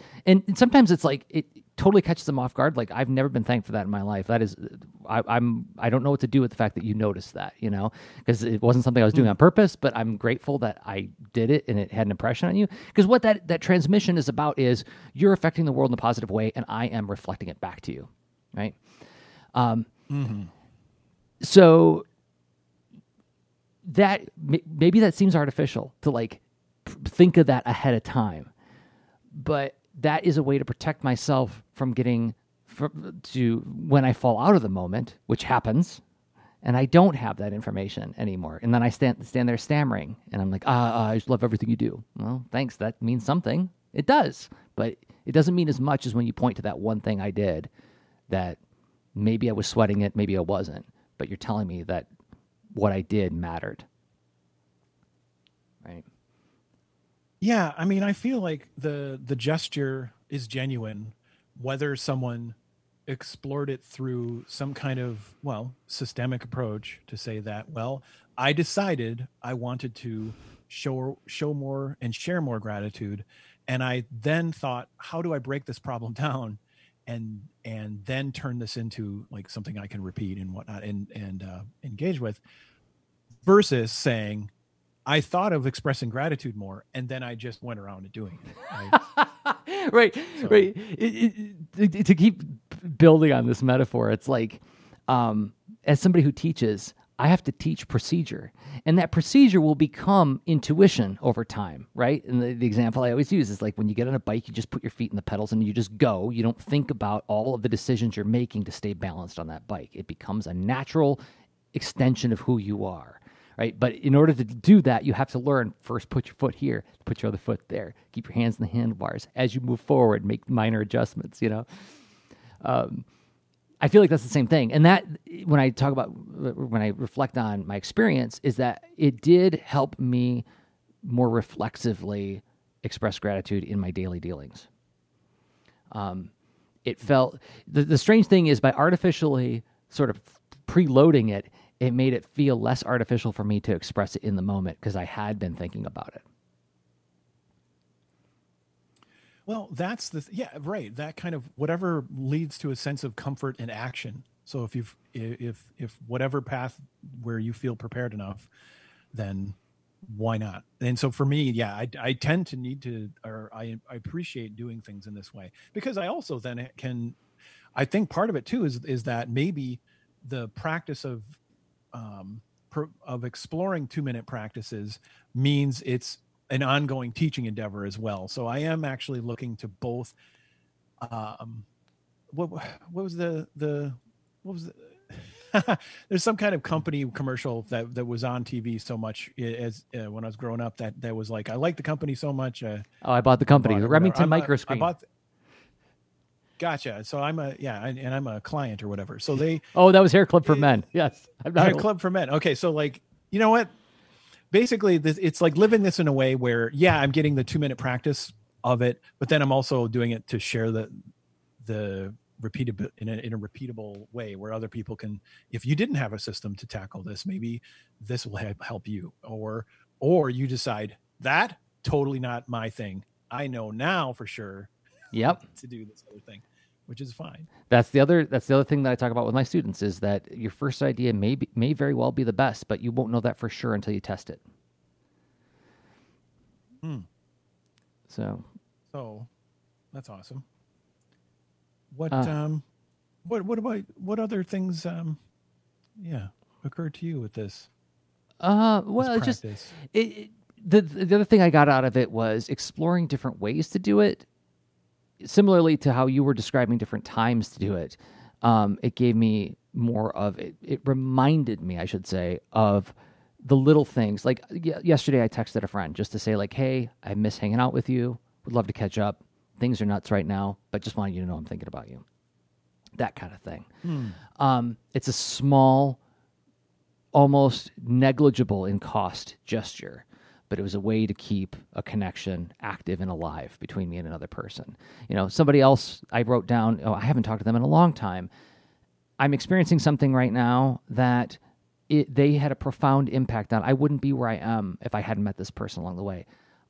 sometimes it's like, it totally catches them off guard. Like, I've never been thanked for that in my life. That is, I don't know what to do with the fact that you noticed that, you know, because it wasn't something I was doing on purpose, but I'm grateful that I did it and it had an impression on you. Because what that transmission is about is you're affecting the world in a positive way, and I am reflecting it back to you, right? So... that maybe that seems artificial to like think of that ahead of time, but that is a way to protect myself from getting to when I fall out of the moment, which happens, and I don't have that information anymore. And then I stand there stammering, and I'm like, I just love everything you do. Well, thanks. That means something. It does, but it doesn't mean as much as when you point to that one thing I did that maybe I was sweating it, maybe I wasn't, but you're telling me that what I did mattered, right? Yeah, I mean, I feel like the gesture is genuine, whether someone explored it through some kind of, well, systemic approach to say that, well, I decided I wanted to show more and share more gratitude, and I then thought, how do I break this problem down and then turn this into like something I can repeat and whatnot and engage with, versus saying, I thought of expressing gratitude more, and then I just went around to doing it. Right. To keep building on this metaphor, it's like, as somebody who teaches, I have to teach procedure, and that procedure will become intuition over time, right? And the example I always use is like when you get on a bike, you just put your feet in the pedals and you just go. You don't think about all of the decisions you're making to stay balanced on that bike. It becomes a natural extension of who you are, right? But in order to do that, you have to learn, first put your foot here, put your other foot there, keep your hands in the handlebars. As you move forward, make minor adjustments, you know? I feel like that's the same thing. And that, when I reflect on my experience, is that it did help me more reflexively express gratitude in my daily dealings. It felt, the strange thing is by artificially sort of preloading it, it made it feel less artificial for me to express it in the moment because I had been thinking about it. Well, that's right. That kind of whatever leads to a sense of comfort and action. So if you've, if whatever path where you feel prepared enough, then why not? And so for me, yeah, I tend to need to, or I appreciate doing things in this way, because I also then can, I think part of it too is that maybe the practice of exploring 2-minute practices means it's an ongoing teaching endeavor as well. So I am actually looking to both. What was the there's some kind of company commercial that was on TV so much as when I was growing up that was like, I like the company so much. I bought the company, Remington microscreen. Gotcha. So I'm a client or whatever. So they. Oh, that was Hair Club for Men. Yes, Hair Club for Men. Okay, so like, you know what? Basically, it's like living this in a way where, yeah, I'm getting the 2-minute practice of it, but then I'm also doing it to share the repeatable in a repeatable way where other people can. If you didn't have a system to tackle this, maybe this will help you, or you decide that totally not my thing. I know now for sure. Yep. To do this other thing, which is fine. That's the other thing that I talk about with my students is that your first idea may very well be the best, but you won't know that for sure until you test it. So that's awesome. What other things occur to you with this? The other thing I got out of it was exploring different ways to do it. Similarly to how you were describing different times to do it, it gave me more of it. It reminded me, I should say, of the little things. Like yesterday, I texted a friend just to say, like, "Hey, I miss hanging out with you. Would love to catch up. Things are nuts right now, but just wanted you to know I'm thinking about you." that kind of thing. It's a small, almost negligible in cost gesture, but it was a way to keep a connection active and alive between me and another person. You know, somebody else I wrote down, oh, I haven't talked to them in a long time. I'm experiencing something right now that they had a profound impact on. I wouldn't be where I am if I hadn't met this person along the way.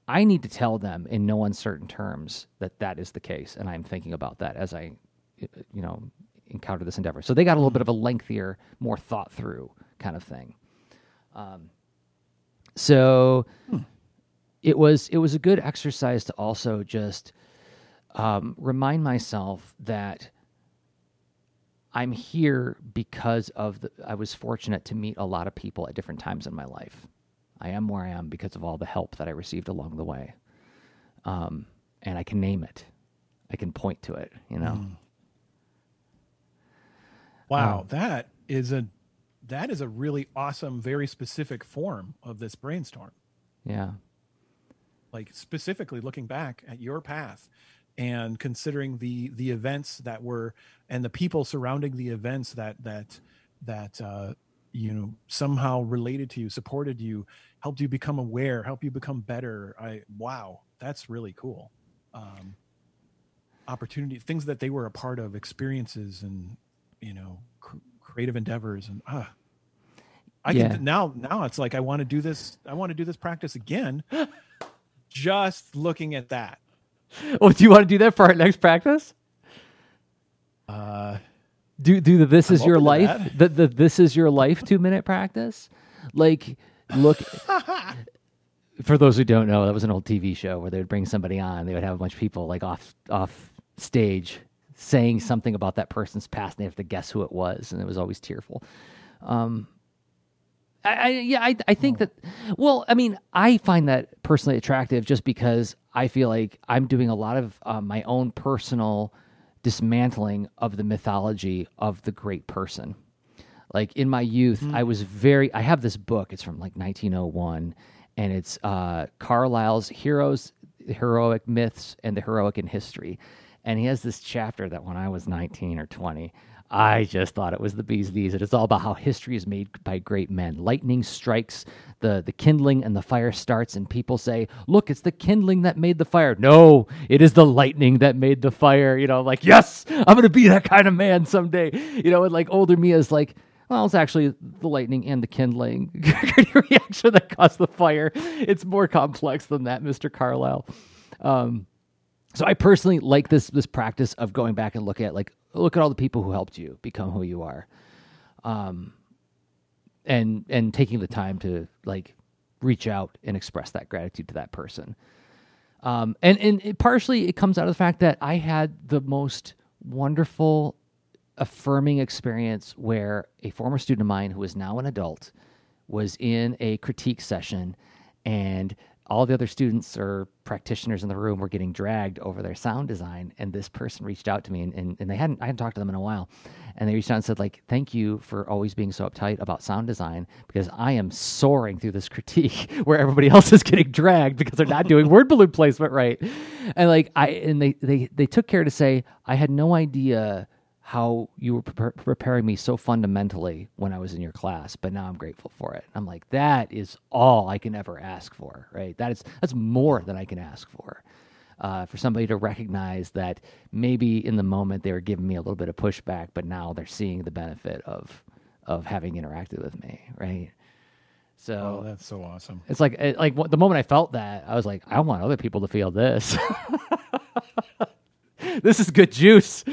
I need to tell them in no uncertain terms that that is the case, and I'm thinking about that as I, you know, encounter this endeavor. So they got a little bit of a lengthier, more thought-through kind of thing. It was a good exercise to also just remind myself that I'm here because of I was fortunate to meet a lot of people at different times in my life. I am where I am because of all the help that I received along the way. And I can name it. I can point to it, you know? Wow. That is a really awesome, very specific form of this brainstorm. Yeah. Like specifically looking back at your path and considering the events that were, and the people surrounding the events that you know, somehow related to you, supported you, helped you become aware, helped you become better. Wow, that's really cool. Opportunity, things that they were a part of, experiences and, you know, creative endeavors and now it's like I want to do this practice again. Just looking at that. Oh, do you want to do that for our next practice? Do the this is your life, the this is your life 2-minute practice. Like, look, for those who don't know, that was an old TV show where they would bring somebody on. They would have a bunch of people like off stage saying something about that person's past, and they have to guess who it was, and it was always tearful. I find that personally attractive just because I feel like I'm doing a lot of my own personal dismantling of the mythology of the great person. Like in my youth, I have this book, it's from like 1901, and it's Carlyle's Heroes, the Heroic Myths, and the Heroic in History. And he has this chapter that when I was 19 or 20, I just thought it was the bee's knees. It's all about how history is made by great men. Lightning strikes, the kindling, and the fire starts, and people say, look, it's the kindling that made the fire. No, it is the lightning that made the fire. You know, like, yes, I'm going to be that kind of man someday. You know, and like older me is like, well, it's actually the lightning and the kindling reaction that caused the fire. It's more complex than that, Mr. Carlyle. So I personally like this practice of going back and look at all the people who helped you become who you are, and taking the time to like reach out and express that gratitude to that person. Partially it comes out of the fact that I had the most wonderful, affirming experience where a former student of mine who is now an adult was in a critique session, and all the other students or practitioners in the room were getting dragged over their sound design. And this person reached out to me and I hadn't talked to them in a while. And they reached out and said, like, thank you for always being so uptight about sound design, because I am soaring through this critique where everybody else is getting dragged because they're not doing word balloon placement right. And like, they took care to say, I had no idea how you were preparing me so fundamentally when I was in your class, but now I'm grateful for it. I'm like, that is all I can ever ask for, right? That's more than I can ask for somebody to recognize that maybe in the moment they were giving me a little bit of pushback, but now they're seeing the benefit of having interacted with me, right? So oh, that's so awesome. It's like the moment I felt that, I was like, I want other people to feel this. This is good juice.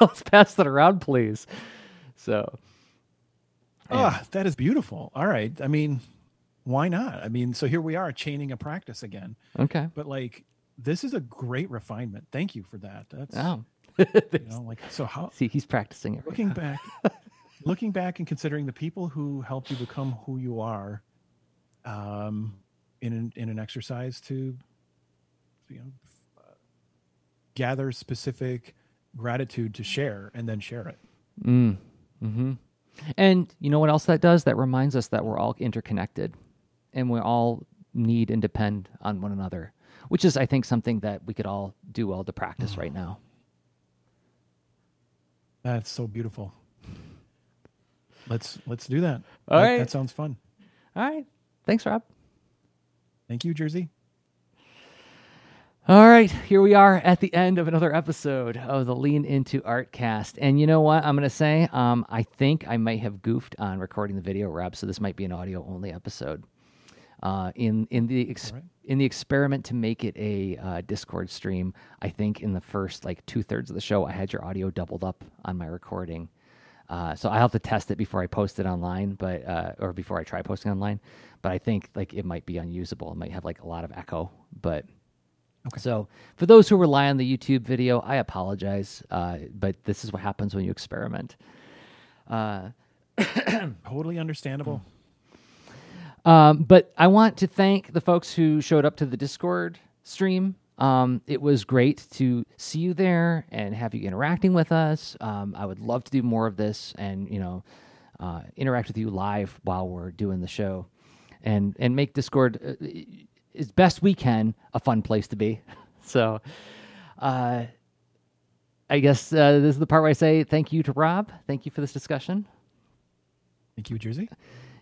Let's pass that around, please. So. Yeah. Oh, that is beautiful. All right. I mean, why not? I mean, so here we are chaining a practice again. Okay. But like, this is a great refinement. Thank you for that. That's, you know, like, so how. See, he's practicing it. Looking back and considering the people who helped you become who you are, in an exercise to, you know, gather specific gratitude to share and then share it. Mm-hmm. And you know what else that does? That reminds us that we're all interconnected and we all need and depend on one another, which is, I think, something that we could all do well to practice right now. That's so beautiful. Let's do that. All right. That sounds fun. All right. Thanks, Rob. Thank you, Jersey. All right, here we are at the end of another episode of the Lean Into Artcast. And you know what I'm going to say? I think I may have goofed on recording the video, Rob, so this might be an audio-only episode. In the experiment to make it a Discord stream, I think in the first like 2/3 of the show, I had your audio doubled up on my recording. So I'll have to test it before I post it online, but or before I try posting online. But I think like it might be unusable. It might have like a lot of echo, but... Okay. So for those who rely on the YouTube video, I apologize, but this is what happens when you experiment. Totally understandable. But I want to thank the folks who showed up to the Discord stream. It was great to see you there and have you interacting with us. I would love to do more of this and, you know, interact with you live while we're doing the show and make Discord... as best we can, a fun place to be. So I guess this is the part where I say thank you to Rob. Thank you for this discussion. Thank you, Jersey.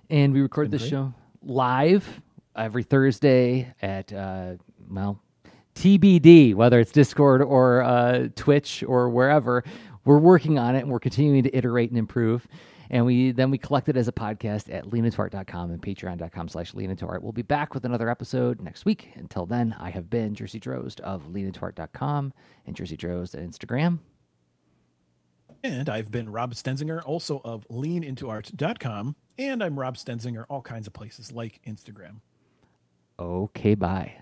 And we record this show live every Thursday at, TBD, whether it's Discord or Twitch or wherever. We're working on it, and we're continuing to iterate and improve. And we collect it as a podcast at leanintoart.com and patreon.com/leanintoart. We'll be back with another episode next week. Until then, I have been Jersey Drozd of leanintoart.com and Jersey Drozd at Instagram. And I've been Rob Stenzinger, also of leanintoart.com. And I'm Rob Stenzinger, all kinds of places like Instagram. Okay, bye.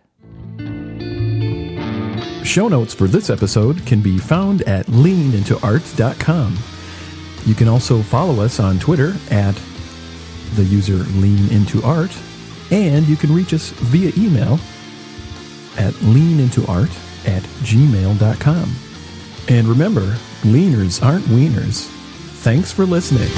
Show notes for this episode can be found at leanintoart.com. You can also follow us on Twitter at the user leanintoart, and you can reach us via email at leanintoart@gmail.com. And remember, leaners aren't wieners. Thanks for listening.